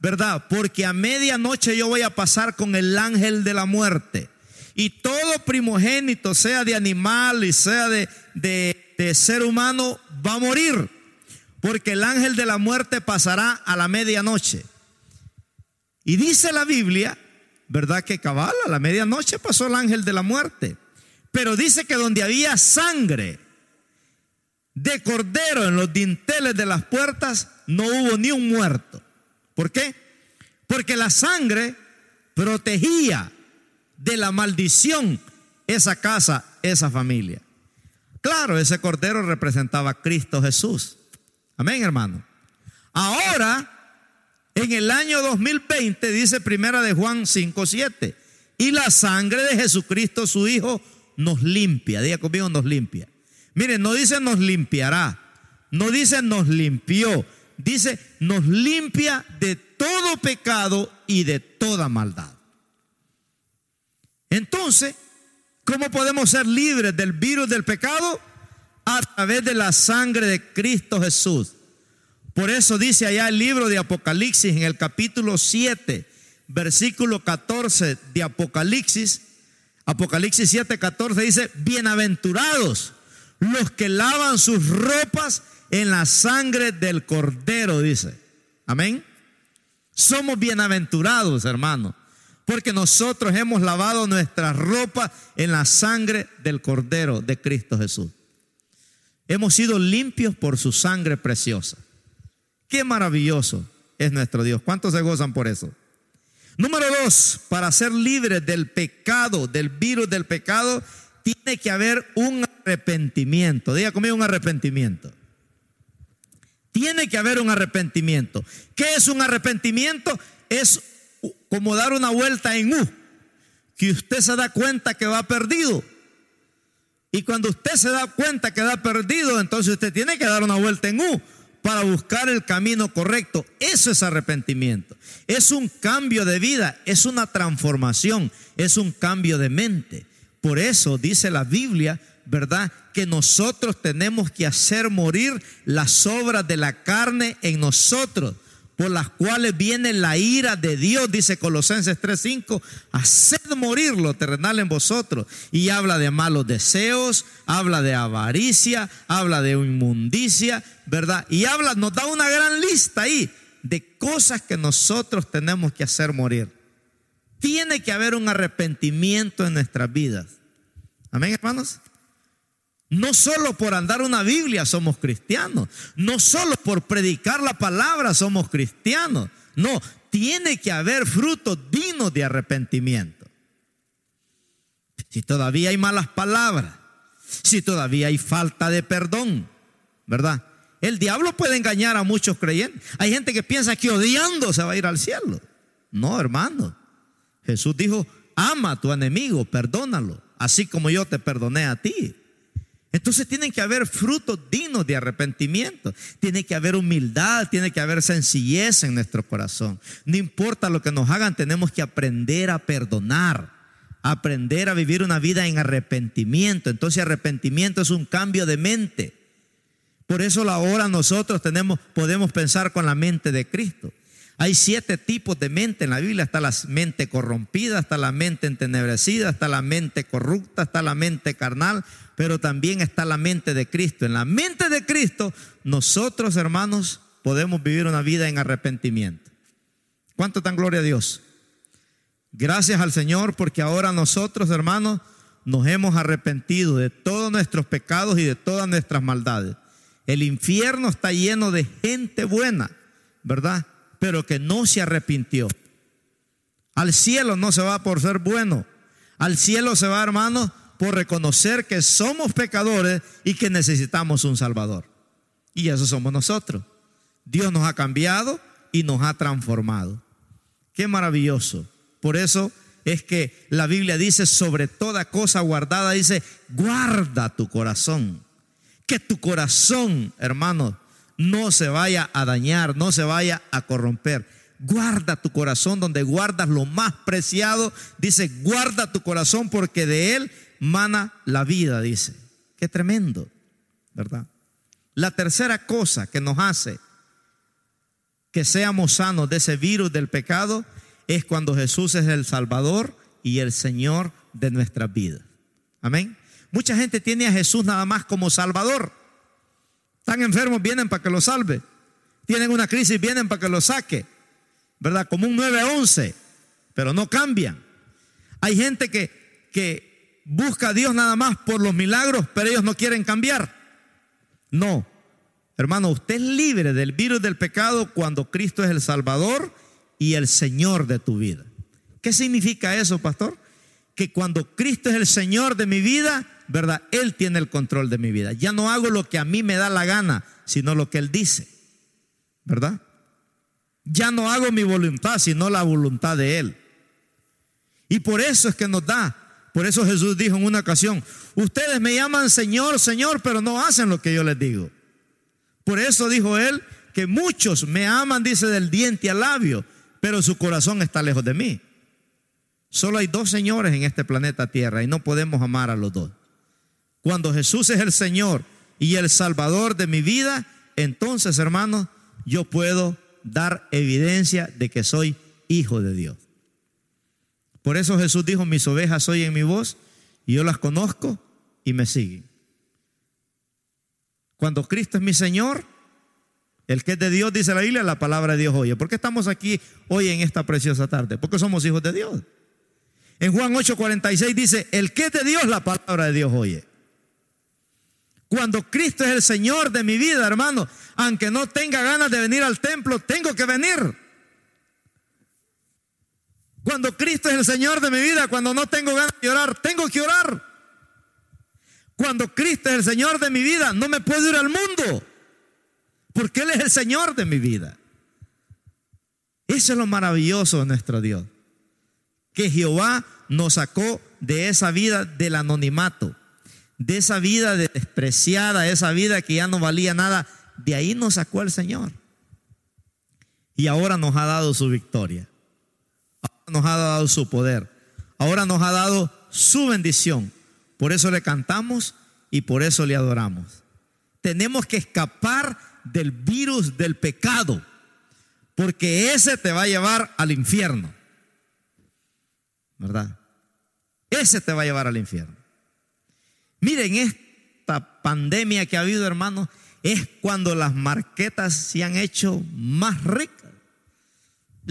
¿verdad?, porque a medianoche yo voy a pasar con el ángel de la muerte. Y todo primogénito, sea de animal y sea de ser humano, va a morir, porque el ángel de la muerte pasará a la medianoche. Y dice la Biblia, ¿verdad?, que cabal a la medianoche pasó el ángel de la muerte. Pero dice que donde había sangre de cordero en los dinteles de las puertas, no hubo ni un muerto. ¿Por qué? Porque la sangre protegía de la maldición esa casa, esa familia. Claro, ese cordero representaba a Cristo Jesús. Amén, hermano. Ahora, en el año 2020, dice Primera de Juan 5:7, y la sangre de Jesucristo, su Hijo, nos limpia. Diga conmigo, nos limpia. Mire, no dice nos limpiará, no dice nos limpió, dice nos limpia de todo pecado y de toda maldad. Entonces, ¿cómo podemos ser libres del virus del pecado? A través de la sangre de Cristo Jesús. Por eso dice allá el libro de Apocalipsis, en el capítulo 7, versículo 14 de Apocalipsis, Apocalipsis 7:14, dice: bienaventurados los que lavan sus ropas en la sangre del Cordero, dice. Amén. Somos bienaventurados, hermanos, porque nosotros hemos lavado nuestras ropas en la sangre del Cordero de Cristo Jesús. Hemos sido limpios por su sangre preciosa. Qué maravilloso es nuestro Dios. ¿Cuántos se gozan por eso? Número 2, para ser libres del pecado, del virus del pecado, tiene que haber un arrepentimiento. Diga conmigo, un arrepentimiento. Tiene que haber un arrepentimiento. ¿Qué es un arrepentimiento? Es como dar una vuelta en U, que usted se da cuenta que va perdido. Y cuando usted se da cuenta que va perdido, entonces usted tiene que dar una vuelta en U para buscar el camino correcto. Eso es arrepentimiento. Es un cambio de vida, es una transformación, es un cambio de mente. Por eso dice la Biblia, ¿verdad?, que nosotros tenemos que hacer morir las obras de la carne en nosotros, por las cuales viene la ira de Dios, dice Colosenses 3:5, haced morir lo terrenal en vosotros. Y habla de malos deseos, habla de avaricia, habla de inmundicia, ¿verdad? Y habla, nos da una gran lista ahí de cosas que nosotros tenemos que hacer morir. Tiene que haber un arrepentimiento en nuestras vidas. Amén, hermanos. No solo por andar una Biblia somos cristianos. No solo por predicar la palabra somos cristianos. No, tiene que haber frutos dignos de arrepentimiento. Si todavía hay malas palabras, si todavía hay falta de perdón, ¿verdad? El diablo puede engañar a muchos creyentes. Hay gente que piensa que odiando se va a ir al cielo. No, hermano. Jesús dijo, ama a tu enemigo, perdónalo, así como yo te perdoné a ti. Entonces tienen que haber frutos dignos de arrepentimiento. Tiene que haber humildad, tiene que haber sencillez en nuestro corazón. No importa lo que nos hagan, tenemos que aprender a perdonar, aprender a vivir una vida en arrepentimiento. Entonces arrepentimiento es un cambio de mente. Por eso ahora nosotros podemos pensar con la mente de Cristo. Hay 7 tipos de mente en la Biblia. Está la mente corrompida, está la mente entenebrecida, está la mente corrupta, está la mente carnal, pero también está la mente de Cristo. En la mente de Cristo, nosotros, hermanos, podemos vivir una vida en arrepentimiento. ¿Cuánto dan gloria a Dios? Gracias al Señor, porque ahora nosotros, hermanos, nos hemos arrepentido de todos nuestros pecados y de todas nuestras maldades. El infierno está lleno de gente buena, ¿verdad?, pero que no se arrepintió. Al cielo no se va por ser bueno. Al cielo se va, hermanos, por reconocer que somos pecadores y que necesitamos un Salvador. Y eso somos nosotros. Dios nos ha cambiado y nos ha transformado. ¡Qué maravilloso! Por eso es que la Biblia dice, sobre toda cosa guardada, dice, guarda tu corazón. Que tu corazón, hermanos, no se vaya a dañar, no se vaya a corromper. Guarda tu corazón, donde guardas lo más preciado. Dice, guarda tu corazón porque de él mana la vida, dice. Qué tremendo, ¿verdad? La tercera cosa que nos hace que seamos sanos de ese virus del pecado es cuando Jesús es el Salvador y el Señor de nuestras vidas. Amén. Mucha gente tiene a Jesús nada más como Salvador. Están enfermos, vienen para que los salve. Tienen una crisis, vienen para que los saque, ¿verdad? Como un 911, pero no cambian. Hay gente que busca a Dios nada más por los milagros, pero ellos no quieren cambiar. No, hermano, usted es libre del virus del pecado cuando Cristo es el Salvador y el Señor de tu vida. ¿Qué significa eso, pastor? Que cuando Cristo es el Señor de mi vida, ¿verdad?, él tiene el control de mi vida. Ya no hago lo que a mí me da la gana, sino lo que él dice, ¿verdad? Ya no hago mi voluntad, sino la voluntad de él. Y por eso es que nos da. Por eso Jesús dijo en una ocasión, ustedes me llaman Señor, Señor, pero no hacen lo que yo les digo. Por eso dijo él que muchos me aman, dice, del diente al labio, pero su corazón está lejos de mí. Solo hay 2 señores en este planeta Tierra y no podemos amar a los 2. Cuando Jesús es el Señor y el Salvador de mi vida, entonces, hermanos, yo puedo dar evidencia de que soy hijo de Dios. Por eso Jesús dijo, mis ovejas oyen mi voz y yo las conozco y me siguen. Cuando Cristo es mi Señor, el que es de Dios, dice la Biblia, la palabra de Dios oye. ¿Por qué estamos aquí hoy en esta preciosa tarde? Porque somos hijos de Dios. En Juan 8:46 dice, el que es de Dios, la palabra de Dios oye. Cuando Cristo es el Señor de mi vida, hermano, aunque no tenga ganas de venir al templo, tengo que venir. Cuando Cristo es el Señor de mi vida, cuando no tengo ganas de orar, tengo que orar. Cuando Cristo es el Señor de mi vida, no me puedo ir al mundo, porque él es el Señor de mi vida. Eso es lo maravilloso de nuestro Dios. Que Jehová nos sacó de esa vida del anonimato, de esa vida despreciada, esa vida que ya no valía nada. De ahí nos sacó el Señor. Y ahora nos ha dado su victoria. Ahora nos ha dado su poder. Ahora nos ha dado su bendición. Por eso le cantamos y por eso le adoramos. Tenemos que escapar del virus del pecado, porque ese te va a llevar al infierno. ¿Verdad? Ese te va a llevar al infierno. Miren, esta pandemia que ha habido, hermanos, es cuando las marquetas se han hecho más ricas.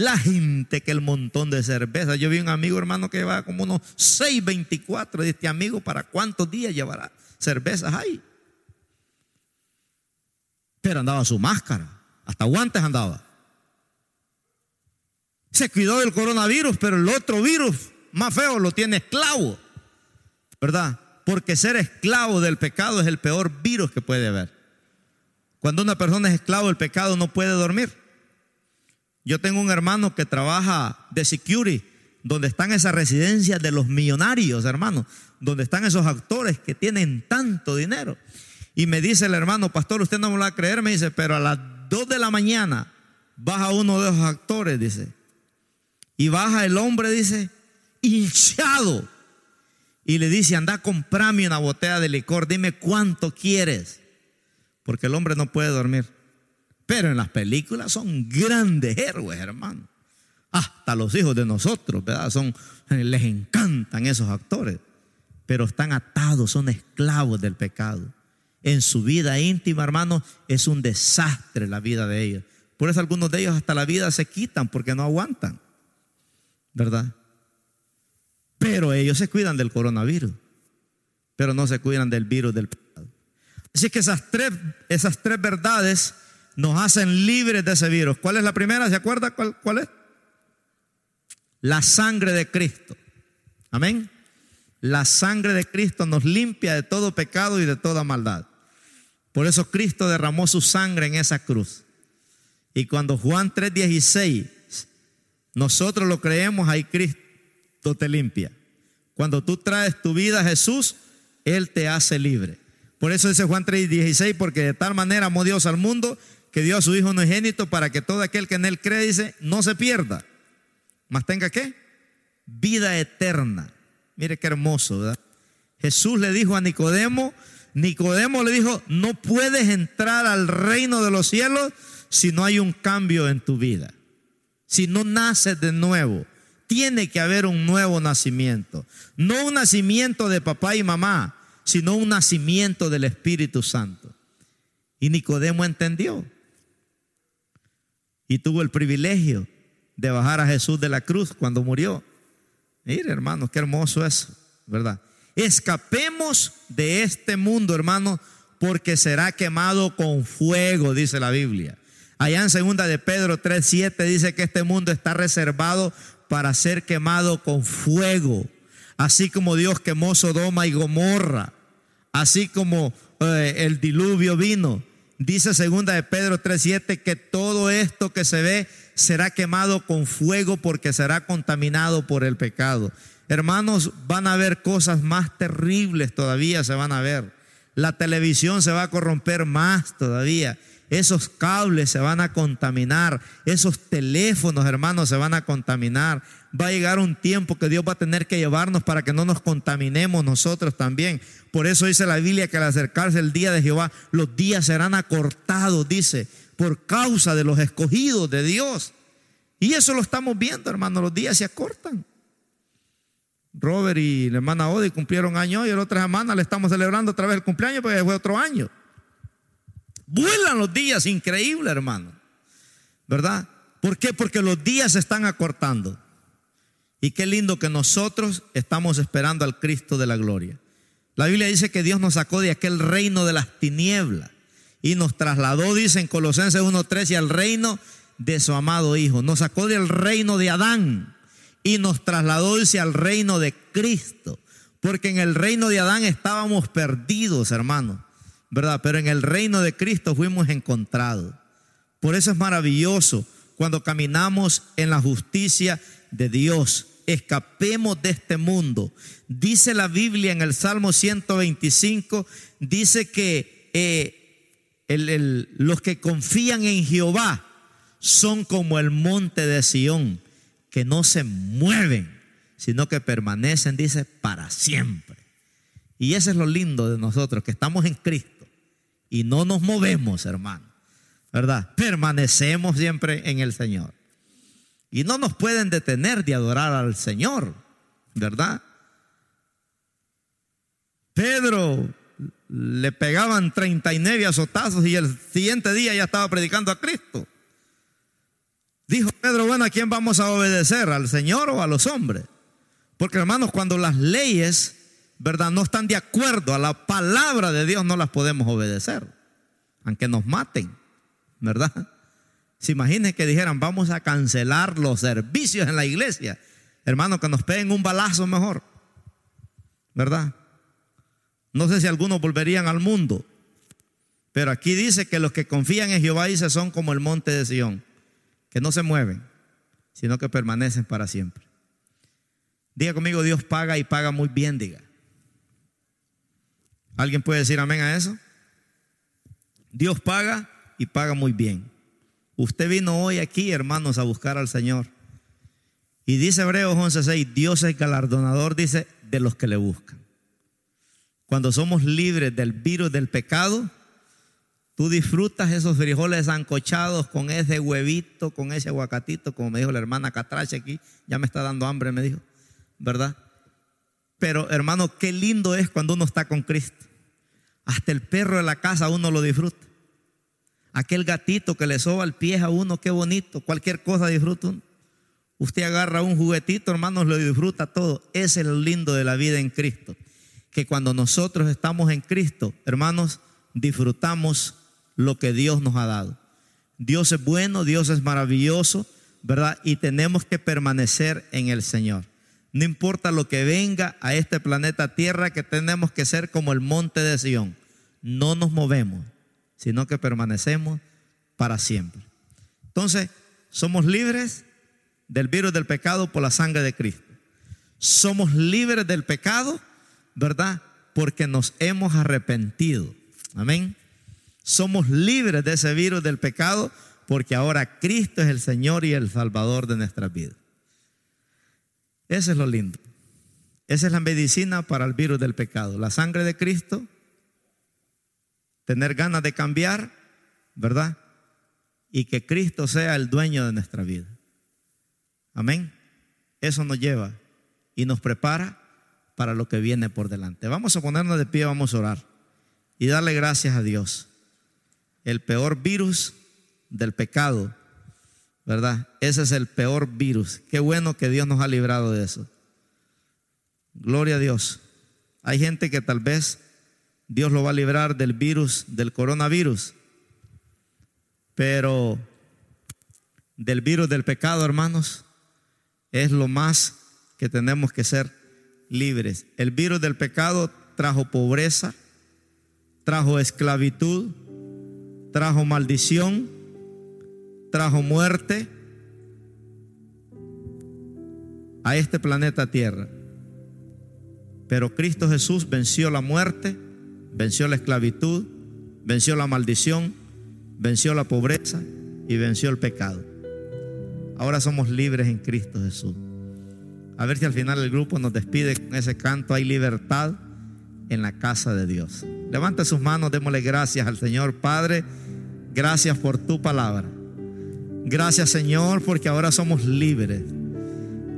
la gente, que el montón de cerveza. Yo vi un amigo, hermano, que llevaba como unos 6.24. De este amigo, ¿para cuántos días llevará cervezas ahí? Pero andaba su máscara, hasta guantes andaba. Se cuidó del coronavirus, pero el otro virus más feo lo tiene esclavo, ¿verdad? Porque ser esclavo del pecado es el peor virus que puede haber. Cuando una persona es esclavo del pecado no puede dormir. Yo tengo un hermano que trabaja de security, donde están esas residencias de los millonarios, hermano, donde están esos actores que tienen tanto dinero. Y me dice el hermano: pastor, usted no me lo va a creer, me dice, pero a las 2 de la mañana baja uno de esos actores, dice, y baja el hombre, dice, hinchado, y le dice: anda, comprame una botella de licor, dime cuánto quieres, porque el hombre no puede dormir. Pero en las películas son grandes héroes, hermano. Hasta los hijos de nosotros, ¿verdad? Les encantan esos actores, pero están atados, son esclavos del pecado. En su vida íntima, hermano, es un desastre la vida de ellos. Por eso algunos de ellos hasta la vida se quitan porque no aguantan, ¿verdad? Pero ellos se cuidan del coronavirus, pero no se cuidan del virus del pecado. Así que esas tres verdades nos hacen libres de ese virus. ¿Cuál es la primera? ¿Se acuerda cuál es? La sangre de Cristo. Amén. La sangre de Cristo nos limpia de todo pecado y de toda maldad. Por eso Cristo derramó su sangre en esa cruz. Y cuando Juan 3:16, nosotros lo creemos, ahí Cristo te limpia. Cuando tú traes tu vida a Jesús, Él te hace libre. Por eso dice Juan 3:16, porque de tal manera amó Dios al mundo que dio a su Hijo unigénito, para que todo aquel que en Él cree, dice, no se pierda, mas tenga ¿qué? Vida eterna. Mire qué hermoso, ¿verdad? Jesús le dijo a Nicodemo le dijo: no puedes entrar al reino de los cielos si no hay un cambio en tu vida, si no naces de nuevo. Tiene que haber un nuevo nacimiento, no un nacimiento de papá y mamá, sino un nacimiento del Espíritu Santo. Y Nicodemo entendió y tuvo el privilegio de bajar a Jesús de la cruz cuando murió. Mire, hermanos, qué hermoso eso, ¿verdad? Escapemos de este mundo, hermanos, porque será quemado con fuego, dice la Biblia. Allá en 2 de Pedro 3:7 dice que este mundo está reservado para ser quemado con fuego. Así como Dios quemó Sodoma y Gomorra, así como el diluvio vino. Dice 2 de Pedro 3:7 que todo esto que se ve será quemado con fuego porque será contaminado por el pecado. Hermanos, van a haber cosas más terribles todavía, se van a ver. La televisión se va a corromper más todavía. Esos cables se van a contaminar. Esos teléfonos, hermanos, se van a contaminar. Va a llegar un tiempo que Dios va a tener que llevarnos para que no nos contaminemos nosotros también. Por eso dice la Biblia que al acercarse el día de Jehová, los días serán acortados, dice, por causa de los escogidos de Dios. Y eso lo estamos viendo, hermano, los días se acortan. Robert y la hermana Odi cumplieron año y la otra semana le estamos celebrando otra vez el cumpleaños porque fue otro año. Vuelan los días, increíble, hermano, ¿verdad? ¿Por qué? Porque los días se están acortando. Y qué lindo que nosotros estamos esperando al Cristo de la gloria. La Biblia dice que Dios nos sacó de aquel reino de las tinieblas y nos trasladó, dice en Colosenses 1:13, al reino de su amado Hijo. Nos sacó del reino de Adán y nos trasladó, dice, al reino de Cristo. Porque en el reino de Adán estábamos perdidos, hermanos, ¿verdad? Pero en el reino de Cristo fuimos encontrados. Por eso es maravilloso cuando caminamos en la justicia de Dios. Escapemos de este mundo. Dice la Biblia en el Salmo 125, dice que los que confían en Jehová son como el monte de Sión, que no se mueven, sino que permanecen, dice, para siempre. Y eso es lo lindo de nosotros, que estamos en Cristo y no nos movemos, hermano, ¿verdad? Permanecemos siempre en el Señor. Y no nos pueden detener de adorar al Señor, ¿verdad? Pedro le pegaban 39 azotazos y el siguiente día ya estaba predicando a Cristo. Dijo Pedro, bueno, ¿a quién vamos a obedecer? ¿Al Señor o a los hombres? Porque, hermanos, cuando las leyes, ¿verdad?, no están de acuerdo a la palabra de Dios, no las podemos obedecer, aunque nos maten, ¿verdad? Se imaginen que dijeran, vamos a cancelar los servicios en la iglesia. Hermano, que nos peguen un balazo mejor, ¿verdad? No sé si algunos volverían al mundo, pero aquí dice que los que confían en Jehová, dice, son como el monte de Sión, que no se mueven, sino que permanecen para siempre. Diga conmigo, Dios paga y paga muy bien, diga. ¿Alguien puede decir amén a eso? Dios paga y paga muy bien. Usted vino hoy aquí, hermanos, a buscar al Señor. Y dice Hebreos 11:6, Dios es galardonador, dice, de los que le buscan. Cuando somos libres del virus del pecado, tú disfrutas esos frijoles ancochados con ese huevito, con ese aguacatito, como me dijo la hermana Catrache aquí, ya me está dando hambre, me dijo, ¿verdad? Pero, hermano, qué lindo es cuando uno está con Cristo. Hasta el perro de la casa uno lo disfruta. Aquel gatito que le soba el pie a uno, qué bonito, cualquier cosa disfruta uno. Usted agarra un juguetito, hermanos, lo disfruta todo. Ese es lo lindo de la vida en Cristo. Que cuando nosotros estamos en Cristo, hermanos, disfrutamos lo que Dios nos ha dado. Dios es bueno, Dios es maravilloso, ¿verdad? Y tenemos que permanecer en el Señor. No importa lo que venga a este planeta Tierra, que tenemos que ser como el monte de Sión. No nos movemos, sino que permanecemos para siempre. Entonces, somos libres del virus del pecado por la sangre de Cristo. Somos libres del pecado, ¿verdad?, porque nos hemos arrepentido. Amén. Somos libres de ese virus del pecado porque ahora Cristo es el Señor y el Salvador de nuestras vidas. Eso es lo lindo. Esa es la medicina para el virus del pecado. La sangre de Cristo, tener ganas de cambiar, ¿verdad? Y que Cristo sea el dueño de nuestra vida. Amén. Eso nos lleva y nos prepara para lo que viene por delante. Vamos a ponernos de pie, vamos a orar y darle gracias a Dios. El peor virus del pecado, ¿verdad? Ese es el peor virus. Qué bueno que Dios nos ha librado de eso. Gloria a Dios. Hay gente que tal vez Dios lo va a librar del virus, del coronavirus, pero del virus del pecado, hermanos, es lo más que tenemos que ser libres. El virus del pecado trajo pobreza, trajo esclavitud, trajo maldición, trajo muerte a este planeta Tierra. Pero Cristo Jesús venció la muerte, venció la esclavitud, venció la maldición, venció la pobreza y venció el pecado. Ahora somos libres en Cristo Jesús. A ver si al final el grupo nos despide con ese canto. Hay libertad en la casa de Dios. Levante sus manos, démosle gracias al Señor. Padre, gracias por tu palabra. Gracias, Señor, porque ahora somos libres.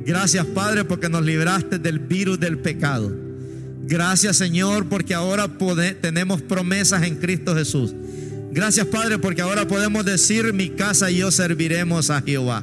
Gracias, Padre, porque nos libraste del virus del pecado. Gracias, Señor, porque ahora tenemos promesas en Cristo Jesús. Gracias, Padre, porque ahora podemos decir, mi casa y yo serviremos a Jehová.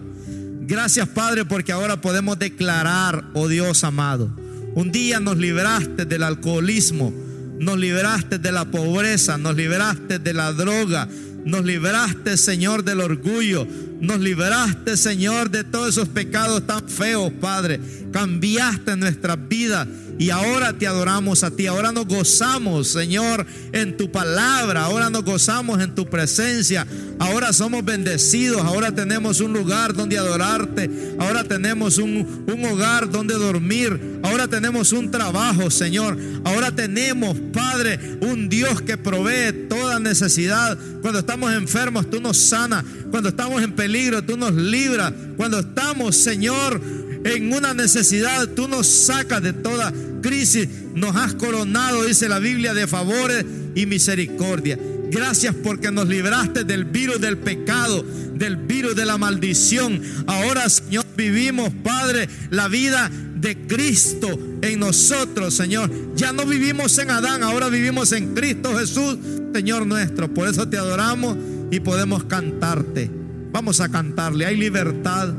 Gracias, Padre, porque ahora podemos declarar, oh Dios amado, un día nos libraste del alcoholismo, nos libraste de la pobreza, nos libraste de la droga, nos libraste, Señor, del orgullo. Nos libraste, Señor, de todos esos pecados tan feos, Padre. Cambiaste nuestras vidas y ahora te adoramos a ti. Ahora nos gozamos, Señor, en tu palabra. Ahora nos gozamos en tu presencia. Ahora somos bendecidos. Ahora tenemos un lugar donde adorarte. Ahora tenemos un hogar donde dormir. Ahora tenemos un trabajo, Señor. Ahora tenemos, Padre, un Dios que provee toda necesidad. Cuando estamos enfermos, tú nos sanas. Cuando estamos en peligro, tú nos libras. Cuando estamos, Señor, en una necesidad, tú nos sacas de toda crisis. Nos has coronado, dice la Biblia, de favores y misericordia. Gracias porque nos libraste del virus del pecado, del virus de la maldición. Ahora, Señor, vivimos, Padre, la vida de Cristo en nosotros, Señor. Ya no vivimos en Adán, ahora vivimos en Cristo Jesús, Señor nuestro. Por eso te adoramos y podemos cantarte. Vamos a cantarle. Hay libertad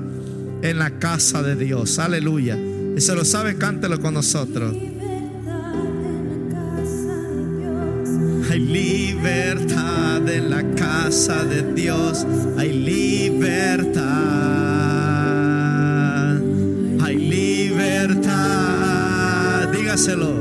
en la casa de Dios. Aleluya. Y se lo sabe, cántelo con nosotros. Hay libertad en la casa de Dios. Hay libertad. Hay libertad. Dígaselo.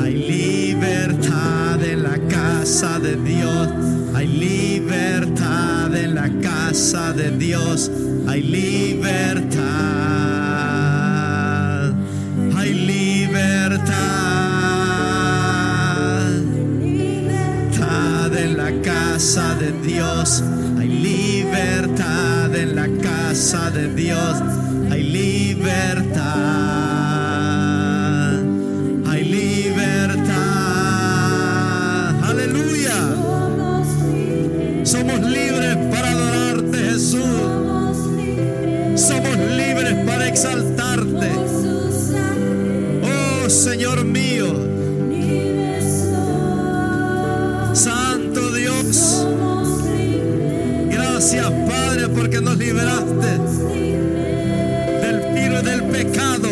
Hay libertad en la casa de Dios. Hay libertad en la casa de Dios. Hay libertad. Hay libertad. Libertad en la casa de Dios. Hay libertad en la casa de Dios. Hay libertad. Hay libertad. Aleluya. Somos libres para adorarte, Jesús. Somos libres para exaltarte. Oh Señor mío, Santo Dios, gracias Padre, porque nos liberaste del tiro y del pecado.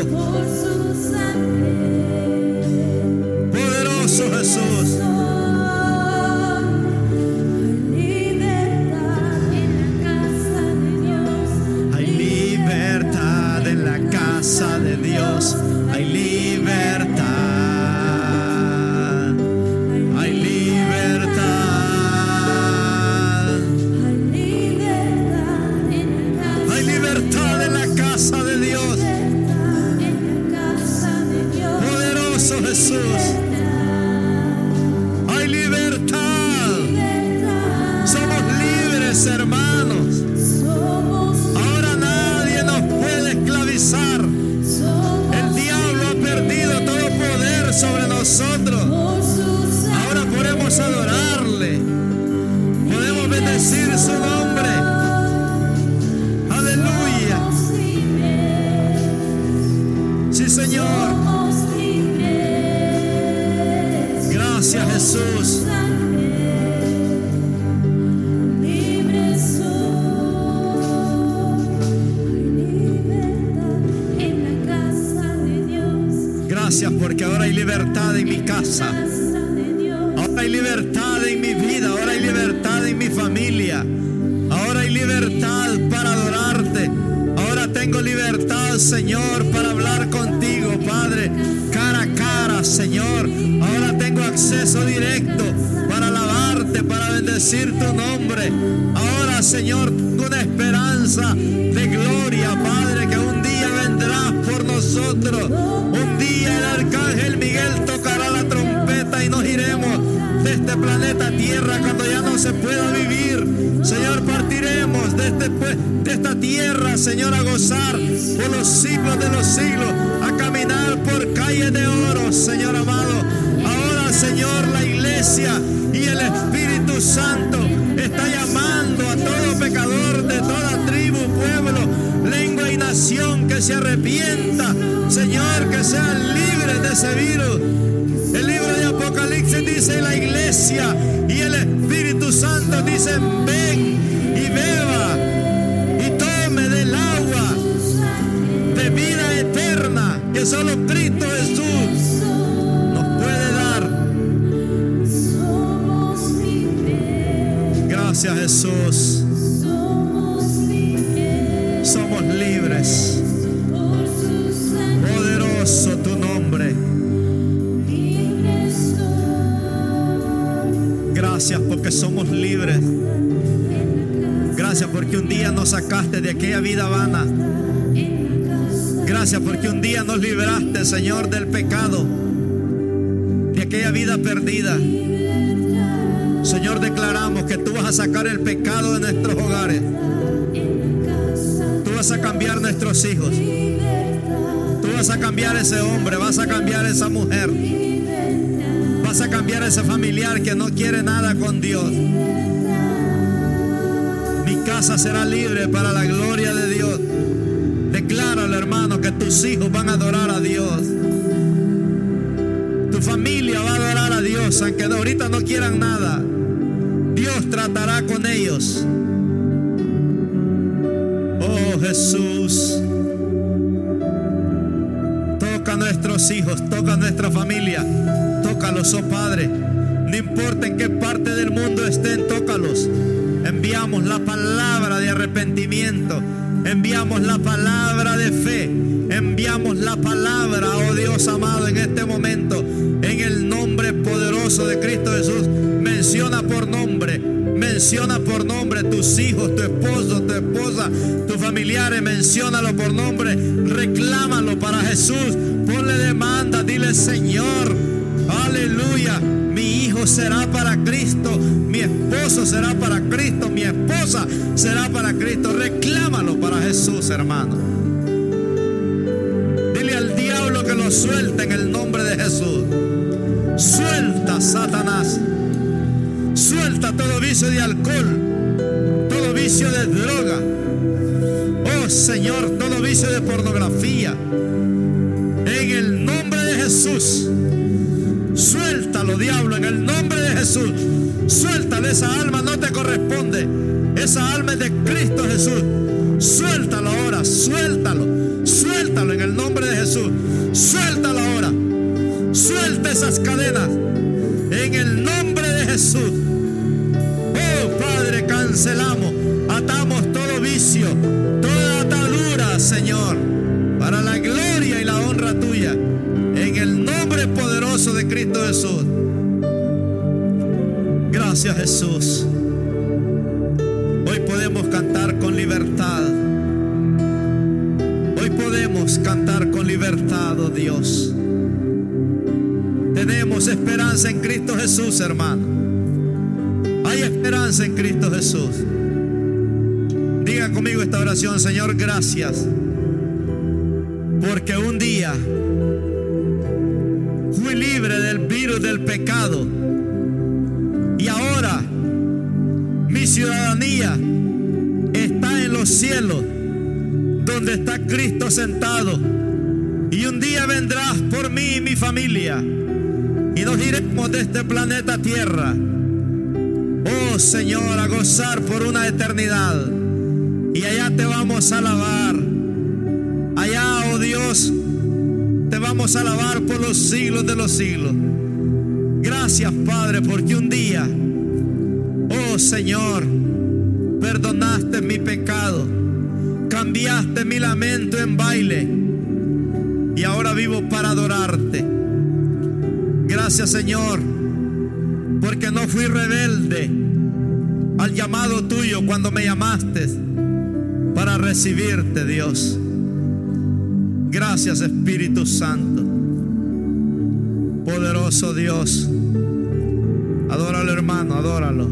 Poderoso Jesús. Señor, del pecado, de aquella vida perdida. Señor, declaramos que tú vas a sacar el pecado de nuestros hogares. Tú vas a cambiar nuestros hijos. Tú vas a cambiar ese hombre, vas a cambiar esa mujer, vas a cambiar ese familiar que no quiere nada con Dios. Mi casa será libre para la gloria de Dios. Decláralo, hermano, que tus hijos van a adorar a Dios. Tu familia va a adorar a Dios, aunque ahorita no quieran nada. Dios tratará con ellos. Jesús. Toca a nuestros hijos, toca a nuestra familia, tócalos, oh Padre. No importa en qué parte del mundo estén, tócalos. Enviamos la palabra de arrepentimiento, enviamos la palabra de fe, enviamos la palabra, oh Dios amado, en este momento, en el nombre poderoso de Cristo Jesús. Menciona por nombre tus hijos, tu esposo, tu esposa, tus familiares, menciónalo por nombre, reclámalo para Jesús, ponle demanda, dile: Señor, aleluya, mi hijo será para Cristo, mi esposo será para Cristo, mi esposa será para Cristo. Reclámalo para Jesús, hermano. Dile al diablo que lo suelte en el nombre de Jesús. Suelta, Satanás. Suelta todo vicio de alcohol, todo vicio de droga, oh Señor, todo vicio de pornografía, en el nombre de Jesús. Suéltalo, diablo, en el nombre de Jesús. Suéltale, esa alma no te corresponde, esa alma es de Cristo Jesús. Suéltalo ahora, suéltalo, suéltalo en el nombre de Jesús. Suéltalo ahora, suelta esas cadenas en el nombre de Jesús. Cancelamos, atamos todo vicio, toda atadura, Señor, para la gloria y la honra tuya, en el nombre poderoso de Cristo Jesús. Gracias, Jesús. Hoy podemos cantar con libertad. Hoy podemos cantar con libertad, oh Dios. Tenemos esperanza en Cristo Jesús, hermano. Hay esperanza en Cristo Jesús. Diga conmigo esta oración: Señor, gracias, porque un día fui libre del virus del pecado y ahora mi ciudadanía está en los cielos, donde está Cristo sentado, y un día vendrás por mí y mi familia y nos iremos de este planeta Tierra. Oh Señor, a gozar por una eternidad, y allá te vamos a alabar. Allá, oh Dios, te vamos a alabar por los siglos de los siglos. Gracias, Padre, porque un día, oh Señor, perdonaste mi pecado, cambiaste mi lamento en baile, y ahora vivo para adorarte. Gracias, Señor, porque no fui rebelde al llamado tuyo cuando me llamaste para recibirte, Dios. Gracias, Espíritu Santo. Poderoso Dios. Adóralo, hermano, adóralo.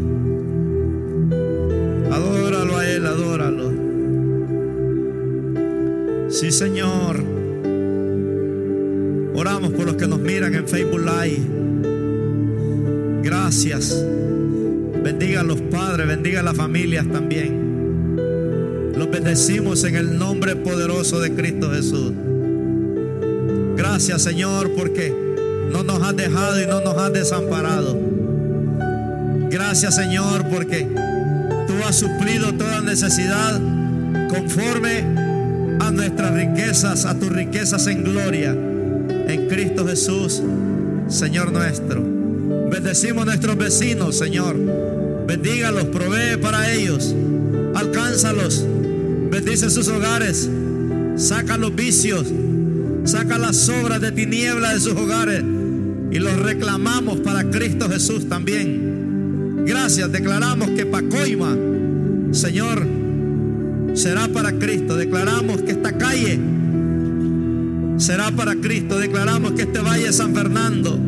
Adóralo a Él, adóralo. Sí, Señor. Oramos por los que nos miran en Facebook Live. Gracias. Bendiga a los padres, bendiga a las familias también. Los bendecimos en el nombre poderoso de Cristo Jesús. Gracias, Señor, porque no nos has dejado y no nos has desamparado. Gracias, Señor, porque tú has suplido toda necesidad conforme a nuestras riquezas, a tus riquezas en gloria, en Cristo Jesús, Señor nuestro. Bendecimos a nuestros vecinos, Señor. Bendígalos, provee para ellos, alcánzalos, bendice sus hogares, saca los vicios, saca las obras de tinieblas de sus hogares, y los reclamamos para Cristo Jesús también. Gracias, declaramos que Pacoima, Señor, será para Cristo. Declaramos que esta calle será para Cristo. Declaramos que este valle de San Fernando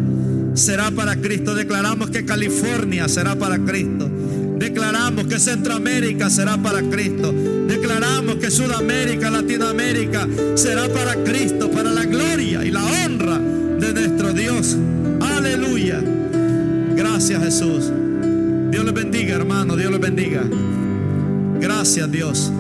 será para Cristo. Declaramos que California será para Cristo. Declaramos que Centroamérica será para Cristo. Declaramos que Sudamérica, Latinoamérica será para Cristo, para la gloria y la honra de nuestro Dios. Aleluya. Gracias, Jesús. Dios les bendiga, hermano. Dios les bendiga. Gracias, Dios.